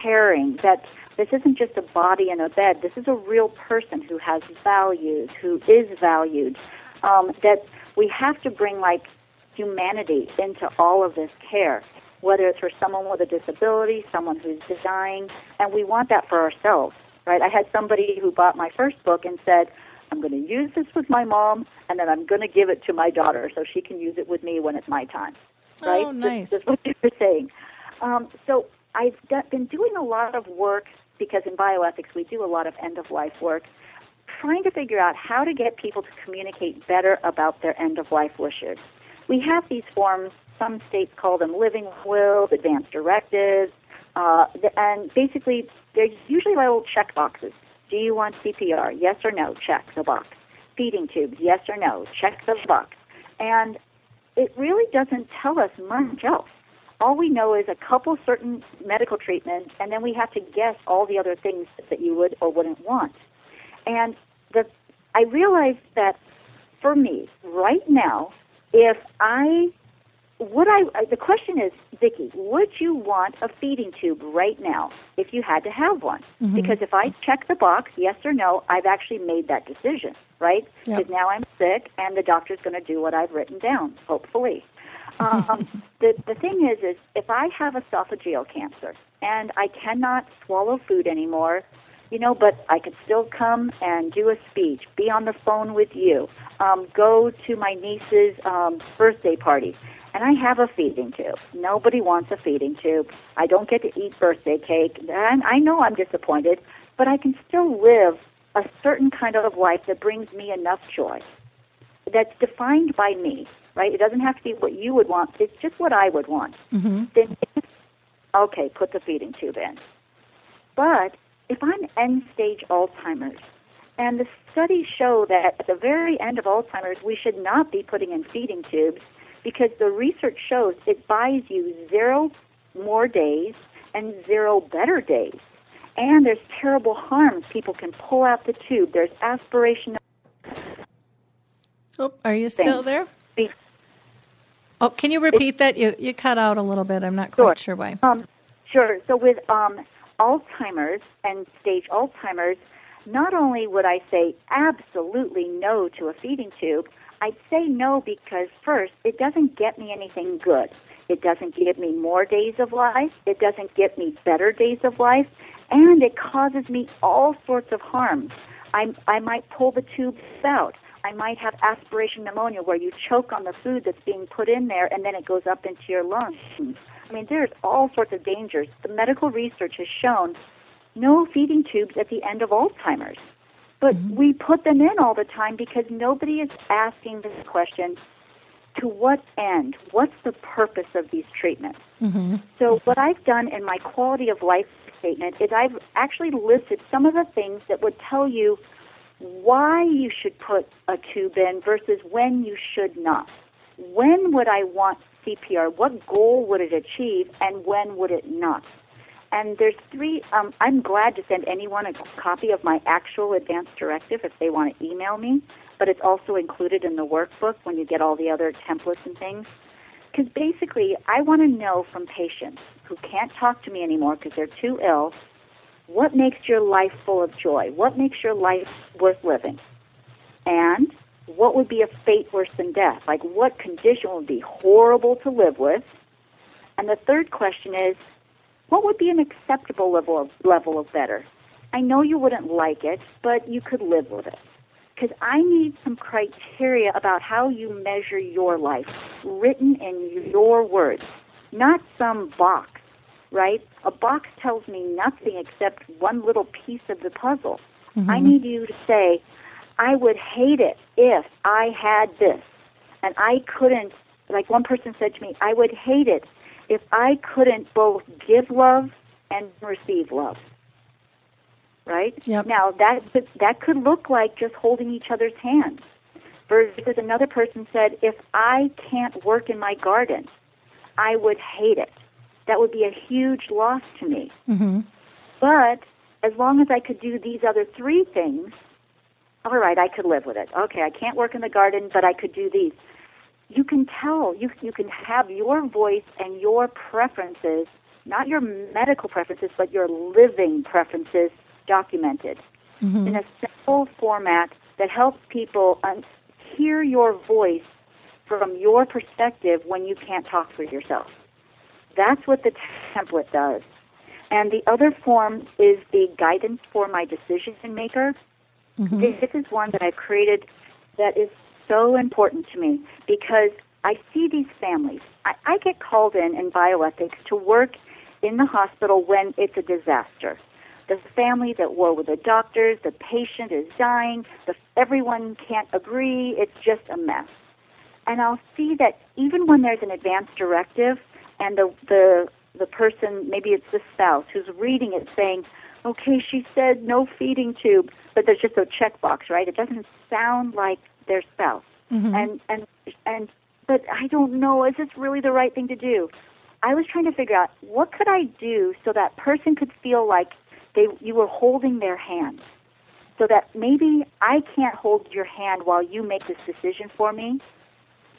caring, that this isn't just a body in a bed. This is a real person who has values, who is valued, that we have to bring, like, humanity into all of this care, whether it's for someone with a disability, someone who's dying, and we want that for ourselves, right? I had somebody who bought my first book and said, I'm going to use this with my mom, and then I'm going to give it to my daughter so she can use it with me when it's my time, right? Oh, nice. That's what you were saying. So I've been doing a lot of work because in bioethics we do a lot of end-of-life work, trying to figure out how to get people to communicate better about their end-of-life wishes. We have these forms, some states call them living wills, advanced directives, and basically they're usually little check boxes. Do you want CPR? Yes or no? Check the box. Feeding tubes? Yes or no? Check the box. And it really doesn't tell us much else. all we know is a couple certain medical treatments, and then we have to guess all the other things that you would or wouldn't want. And I realized that for me, right now, the question is, Vicki, would you want a feeding tube right now if you had to have one? Mm-hmm. Because if I check the box, yes or no, I've actually made that decision, right? Because now I'm sick, and the doctor's going to do what I've written down, hopefully. The thing is if I have esophageal cancer and I cannot swallow food anymore, but I could still come and do a speech, be on the phone with you, go to my niece's birthday party, and I have a feeding tube. Nobody wants a feeding tube. I don't get to eat birthday cake. And I know I'm disappointed, but I can still live a certain kind of life that brings me enough joy, that's defined by me. Right? It doesn't have to be what you would want. It's just what I would want. Mm-hmm. Then, okay, put the feeding tube in. But if I'm end-stage Alzheimer's, and the studies show that at the very end of Alzheimer's, we should not be putting in feeding tubes because the research shows it buys you 0 more days and 0 better days. And there's terrible harms. People can pull out the tube. There's aspiration. Oh, are you still there? Oh, can you repeat that? You cut out a little bit. I'm not quite sure why. Sure. So with Alzheimer's and stage Alzheimer's, not only would I say absolutely no to a feeding tube, I'd say no because, first, it doesn't get me anything good. It doesn't give me more days of life. It doesn't get me better days of life. And it causes me all sorts of harms. I might pull the tubes out. I might have aspiration pneumonia where you choke on the food that's being put in there and then it goes up into your lungs. I mean, there's all sorts of dangers. The medical research has shown no feeding tubes at the end of Alzheimer's. But we put them in all the time because nobody is asking this question, to what end? What's the purpose of these treatments? Mm-hmm. So what I've done in my quality of life statement is I've actually listed some of the things that would tell you why you should put a tube in versus when you should not. When would I want CPR? What goal would it achieve, and when would it not? And there's 3. I'm glad to send anyone a copy of my actual advance directive if they want to email me, but it's also included in the workbook when you get all the other templates and things. Because basically, I want to know from patients who can't talk to me anymore because they're too ill, what makes your life full of joy? What makes your life worth living? And what would be a fate worse than death? Like, what condition would be horrible to live with? And the third question is, what would be an acceptable level of better? I know you wouldn't like it, but you could live with it. Because I need some criteria about how you measure your life, written in your words, not some box. Right? A box tells me nothing except one little piece of the puzzle. Mm-hmm. I need you to say, I would hate it if I had this. And I couldn't, like one person said to me, I would hate it if I couldn't both give love and receive love. Right? Yep. Now, that could look like just holding each other's hands. Versus another person said, if I can't work in my garden, I would hate it. That would be a huge loss to me. Mm-hmm. But as long as I could do these other 3 things, all right, I could live with it. Okay, I can't work in the garden, but I could do these. You can tell. You can have your voice and your preferences, not your medical preferences, but your living preferences documented in a simple format that helps people hear your voice from your perspective when you can't talk for yourself. That's what the template does. And the other form is the guidance for my decision maker. Mm-hmm. This is one that I've created that is so important to me because I see these families. I get called in bioethics to work in the hospital when it's a disaster. The family's at war with the doctors, the patient is dying, everyone can't agree, it's just a mess. And I'll see that even when there's an advance directive, and the person, maybe it's the spouse, who's reading it saying, okay, she said no feeding tube, but there's just a checkbox, right? It doesn't sound like their spouse. Mm-hmm. But I don't know, is this really the right thing to do? I was trying to figure out what could I do so that person could feel like you were holding their hand, so that maybe I can't hold your hand while you make this decision for me,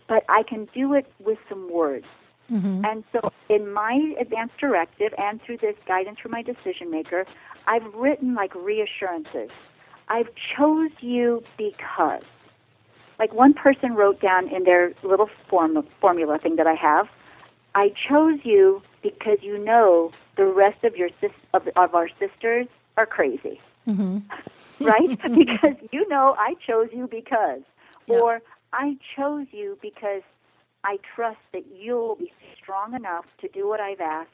but I can do it with some words. Mm-hmm. And so in my advance directive and through this guidance from my decision maker, I've written like reassurances. I've chose you because. Like one person wrote down in their little formula thing that I have, I chose you because you know the rest of your of our sisters are crazy. Mm-hmm. Right? Because you know I chose you because. Yep. Or I chose you because I trust that you'll be strong enough to do what I've asked,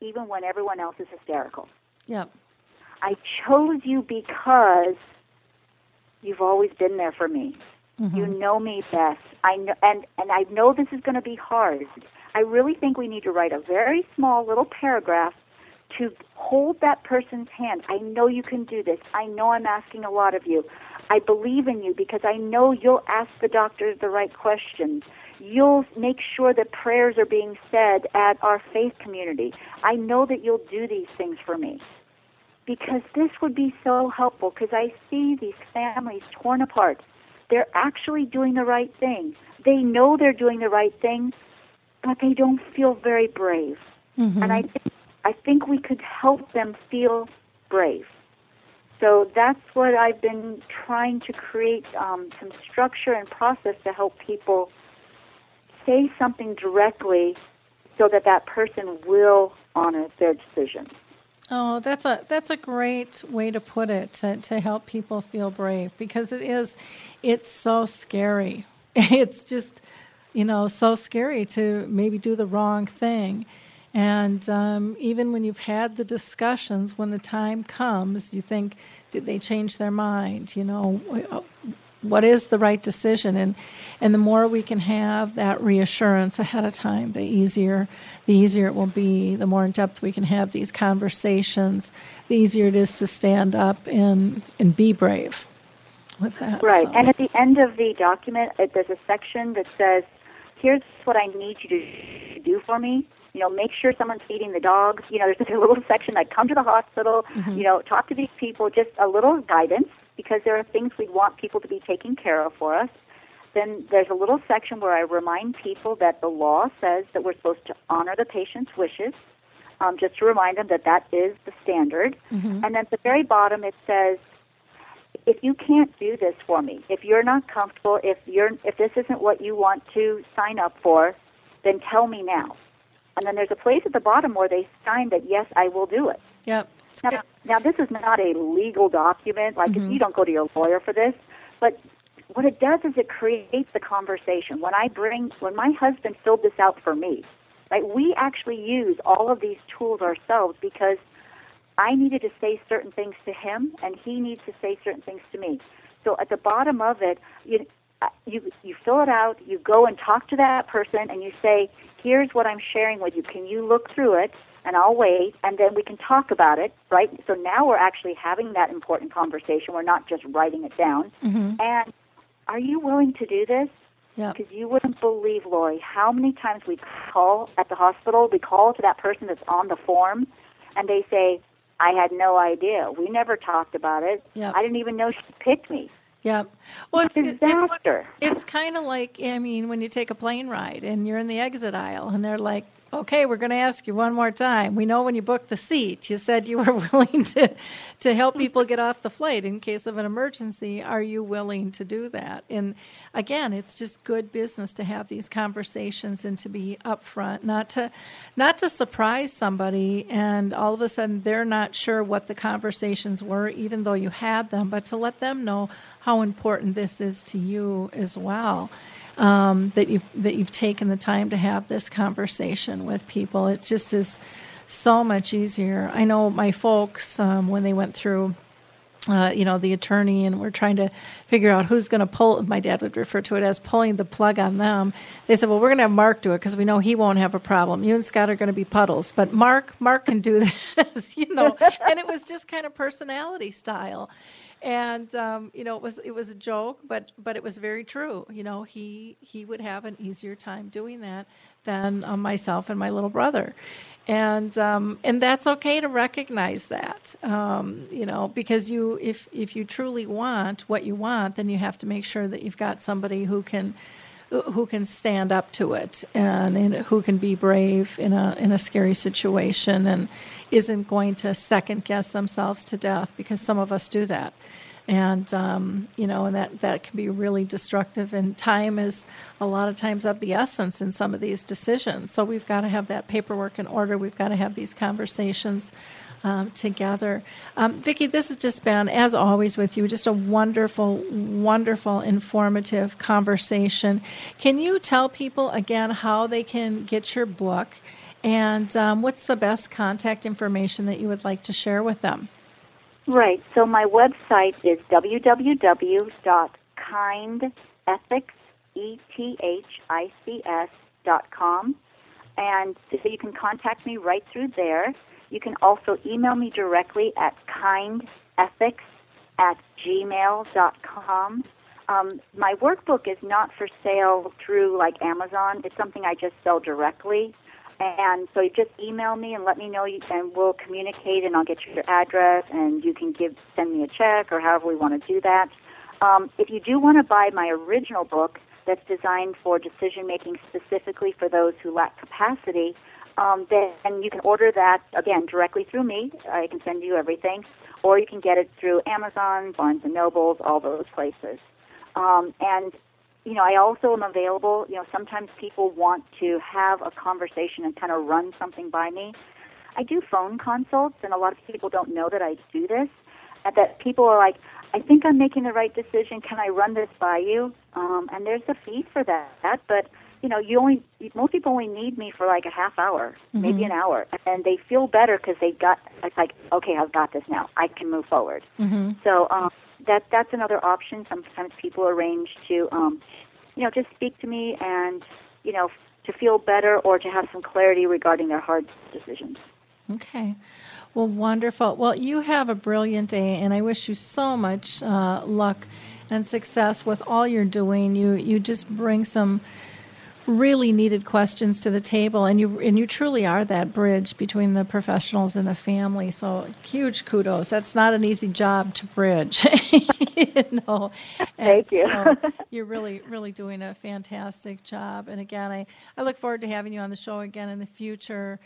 even when everyone else is hysterical. Yep. I chose you because you've always been there for me. Mm-hmm. You know me best. I know, and I know this is going to be hard. I really think we need to write a very small little paragraph to hold that person's hand. I know you can do this. I know I'm asking a lot of you. I believe in you because I know you'll ask the doctor the right questions. You'll make sure that prayers are being said at our faith community. I know that you'll do these things for me. Because this would be so helpful, because I see these families torn apart. They're actually doing the right thing. They know they're doing the right thing, but they don't feel very brave. Mm-hmm. And I think we could help them feel brave. So that's what I've been trying to create, some structure and process to help people say something directly so that that person will honor their decision. Oh, that's a great way to put it, to help people feel brave, because it's so scary. It's just, so scary to maybe do the wrong thing. And even when you've had the discussions, when the time comes, you think, did they change their mind? What is the right decision? And the more we can have that reassurance ahead of time, the easier it will be. The more in depth we can have these conversations, the easier it is to stand up and be brave with that. Right. So. And at the end of the document, there's a section that says, here's what I need you to do for me. Make sure someone's feeding the dogs. There's a little section like come to the hospital, mm-hmm. Talk to these people, just a little guidance, because there are things we want people to be taking care of for us. Then there's a little section where I remind people that the law says that we're supposed to honor the patient's wishes, just to remind them that that is the standard. Mm-hmm. And at the very bottom it says, if you can't do this for me, if you're not comfortable, if this isn't what you want to sign up for, then tell me now. And then there's a place at the bottom where they sign that, yes, I will do it. Yep. Now, this is not a legal document. Like, mm-hmm. You don't go to your lawyer for this. But what it does is it creates the conversation. When my husband filled this out for me, right, we actually use all of these tools ourselves because I needed to say certain things to him, and he needs to say certain things to me. So at the bottom of it, you fill it out, you go and talk to that person, and you say, here's what I'm sharing with you. Can you look through it? And I'll wait, and then we can talk about it, right? So now we're actually having that important conversation. We're not just writing it down. Mm-hmm. And are you willing to do this? Because you wouldn't believe, Lori, how many times we call at the hospital, we call to that person that's on the form, and they say, I had no idea. We never talked about it. Yep. I didn't even know she picked me. Yeah. Well, it's kind of like, when you take a plane ride and you're in the exit aisle and they're like, okay, we're going to ask you one more time. We know when you booked the seat, you said you were willing to help people get off the flight in case of an emergency. Are you willing to do that? And again, it's just good business to have these conversations and to be upfront, not to surprise somebody and all of a sudden they're not sure what the conversations were, even though you had them, but to let them know how important this is to you as well, that you've taken the time to have this conversation with people. It just is so much easier. I know my folks, when they went through, the attorney, and we're trying to figure out who's going to pull, my dad would refer to it as pulling the plug on them. They said, well, we're going to have Mark do it because we know he won't have a problem. You and Scott are going to be puddles, but Mark can do this, and it was just kind of personality style. And it was a joke, but it was very true. You know, he would have an easier time doing that than myself and my little brother, and that's okay to recognize that. Because if you truly want what you want, then you have to make sure that you've got somebody who can stand up to it and who can be brave in a scary situation and isn't going to second guess themselves to death, because some of us do that. And, and that can be really destructive, and time is a lot of times of the essence in some of these decisions. So we've got to have that paperwork in order. We've got to have these conversations together. Vicki, this has just been, as always with you, just a wonderful, wonderful, informative conversation. Can you tell people again how they can get your book, and what's the best contact information that you would like to share with them? Right. So my website is www.kindethics.com, and so you can contact me right through there. You can also email me directly at kindethics@gmail.com. My workbook is not for sale through Amazon. It's something I just sell directly. And so you just email me and let me know, and we'll communicate, and I'll get you your address, and you can send me a check or however we want to do that. If you do want to buy my original book that's designed for decision-making specifically for those who lack capacity, then you can order that, again, directly through me. I can send you everything. Or you can get it through Amazon, Barnes & Nobles, all those places. I also am available. Sometimes people want to have a conversation and kind of run something by me. I do phone consults, and a lot of people don't know that I do this, and that people are like, I think I'm making the right decision. Can I run this by you? And there's a fee for that, but most people only need me for a half hour, maybe an hour, and they feel better because okay, I've got this now. I can move forward. Mm-hmm. So that's another option. Sometimes people arrange to, just speak to me and, to feel better or to have some clarity regarding their hard decisions. Okay. Well, wonderful. Well, you have a brilliant day, and I wish you so much luck and success with all you're doing. You just bring some really needed questions to the table, and you truly are that bridge between the professionals and the family. So huge kudos. That's not an easy job to bridge. Thank you. So you're really, really doing a fantastic job. And again, I look forward to having you on the show again in the future,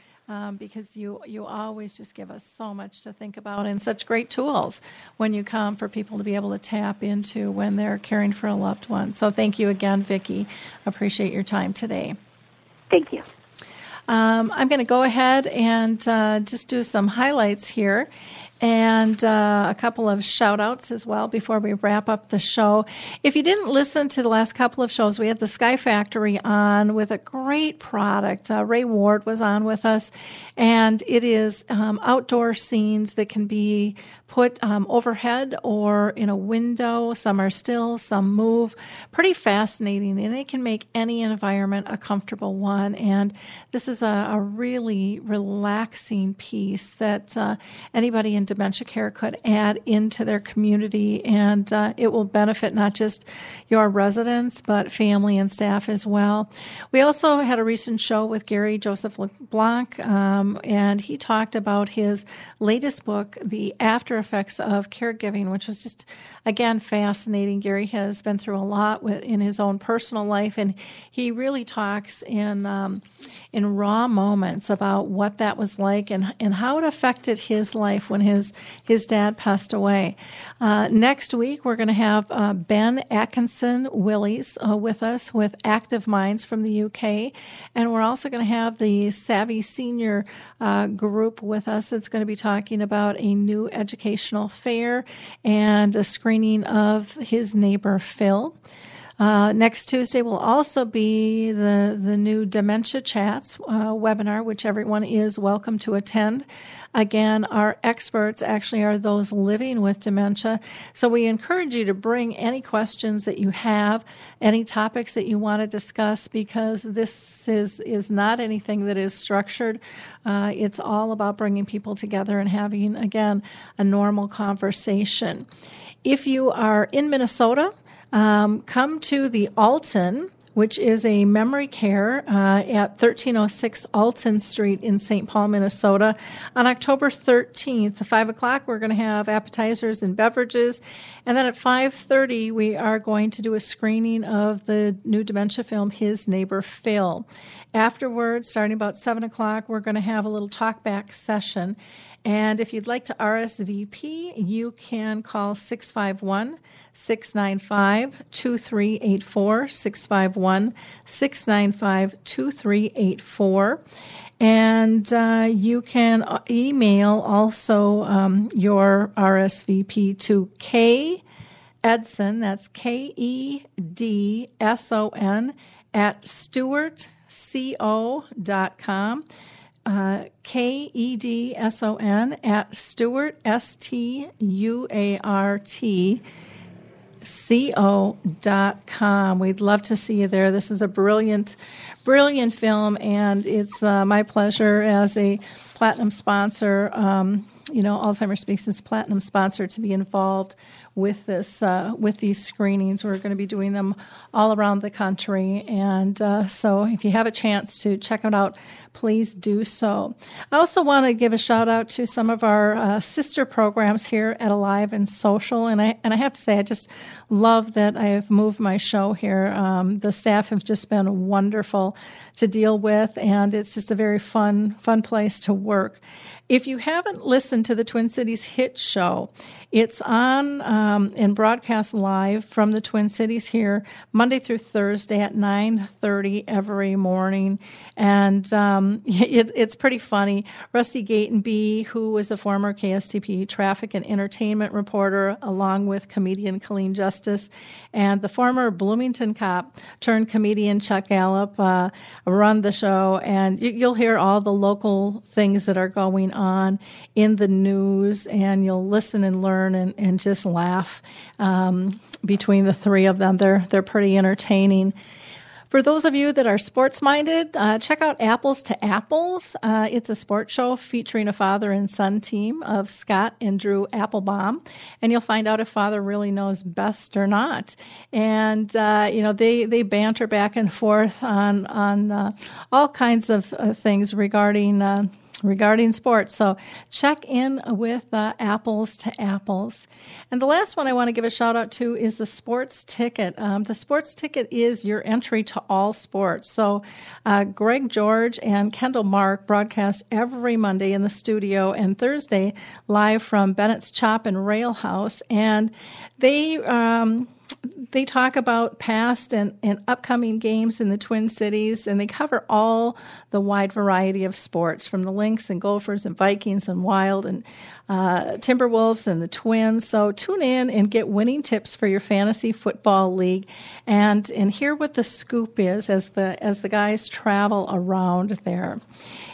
because you always just give us so much to think about and such great tools when you come for people to be able to tap into when they're caring for a loved one. So thank you again, Vicki. Appreciate your time today. Thank you. I'm going to go ahead and just do some highlights here. And a couple of shout-outs as well before we wrap up the show. If you didn't listen to the last couple of shows, we had the Sky Factory on with a great product. Ray Ward was on with us, and it is outdoor scenes that can be put overhead or in a window. Some are still, some move. Pretty fascinating, and it can make any environment a comfortable one. And this is a really relaxing piece that anybody in dementia care could add into their community, and it will benefit not just your residents but family and staff as well. We also had a recent show with Gary Joseph LeBlanc, and he talked about his latest book, The After Effects of Caregiving, which was just, again, fascinating. Gary has been through a lot in his own personal life, and he really talks in raw moments about what that was like and how it affected his life when his dad passed away. Next week, we're going to have Ben Atkinson-Willies with us with Active Minds from the UK. And we're also going to have the Savvy Senior group with us. It's going to be talking about a new educational fair and a screening of His Neighbor Phil. Next Tuesday will also be the new Dementia Chats webinar, which everyone is welcome to attend. Again, our experts actually are those living with dementia. So we encourage you to bring any questions that you have, any topics that you want to discuss, because this is not anything that is structured. It's all about bringing people together and having, again, a normal conversation. If you are in Minnesota, come to the Alton, which is a memory care at 1306 Alton Street in St. Paul, Minnesota. On October 13th, at 5 o'clock, we're going to have appetizers and beverages. And then at 5:30, we are going to do a screening of the new dementia film, His Neighbor Phil. Afterwards, starting about 7 o'clock, we're going to have a little talk-back session. And if you'd like to RSVP, you can call 651-651. 691-695-2384, 651-695-2384. And you can email also your RSVP to K Edson, that's KEDSON, at stuartco.com. KEDSON at Stuart, STUART. co.com. We'd love to see you there. This is a brilliant, brilliant film, and it's my pleasure as a platinum sponsor. You know, Alzheimer's Speaks is platinum sponsor to be involved with this, with these screenings. We're going to be doing them all around the country, and so if you have a chance to check it out, please do so. I also want to give a shout out to some of our sister programs here at Alive and Social, and I have to say I just love that I have moved my show here. The staff have just been wonderful to deal with, and it's just a very fun place to work. If you haven't listened to the Twin Cities Hit Show, it's on and broadcast live from the Twin Cities here Monday through Thursday at 9:30 every morning. And it's pretty funny. Rusty Gatenby, who was a former KSTP traffic and entertainment reporter, along with comedian Colleen Justice, and the former Bloomington cop turned comedian Chuck Gallup, run the show. And you'll hear all the local things that are going on in the news, and you'll listen and learn and just laugh between the three of them. They're pretty entertaining. For those of you that are sports-minded, check out Apples to Apples. It's a sports show featuring a father and son team of Scott and Drew Applebaum, and you'll find out if father really knows best or not. And, you know, they banter back and forth on all kinds of things regarding sports. So check in with Apples to Apples. And the last one I want to give a shout out to is the sports ticket. The sports ticket is your entry to all sports. So Greg George and Kendall Mark broadcast every Monday in the studio and Thursday live from Bennett's Chop and Rail House. And they talk about past and upcoming games in the Twin Cities, and they cover all the wide variety of sports, from the Lynx and Gophers and Vikings and Wild and Timberwolves and the Twins. So tune in and get winning tips for your fantasy football league, and hear what the scoop is as the guys travel around there.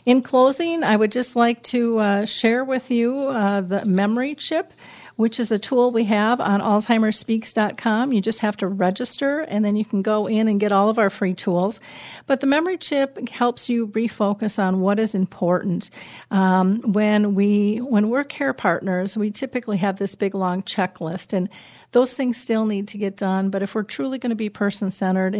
In closing, I would just like to share with you the memory chip, which is a tool we have on AlzheimersSpeaks.com. You just have to register, and then you can go in and get all of our free tools. But the memory chip helps you refocus on what is important. When we're care partners, we typically have this big, long checklist, and those things still need to get done, but if we're truly going to be person-centered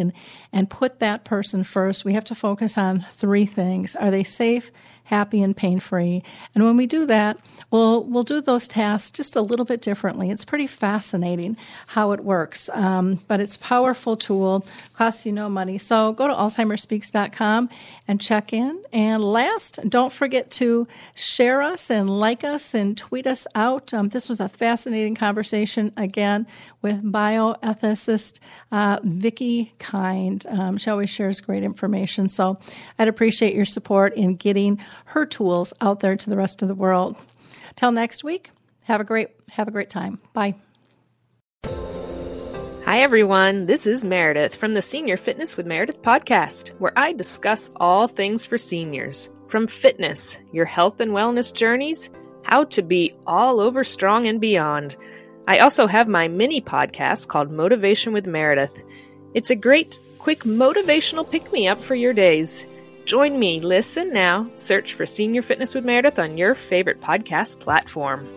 and put that person first, we have to focus on three things. Are they safe, happy, and pain-free? And when we do that, we'll do those tasks just a little bit differently. It's pretty fascinating how it works, but it's a powerful tool, costs you no money. So go to AlzheimerSpeaks.com and check in. And last, don't forget to share us and like us and tweet us out. This was a fascinating conversation, again, with bioethicist Vicki Kind. She always shares great information, so I'd appreciate your support in getting her tools out there to the rest of the world. Till next week, have a great time. Bye. Hi everyone, this is Meredith from the Senior Fitness with Meredith podcast, where I discuss all things for seniors, from fitness, your health and wellness journeys, how to be all over strong and beyond. I also have my mini podcast called Motivation with Meredith. It's a great, quick motivational pick-me-up for your days. Join me, listen now, search for Senior Fitness with Meredith on your favorite podcast platform.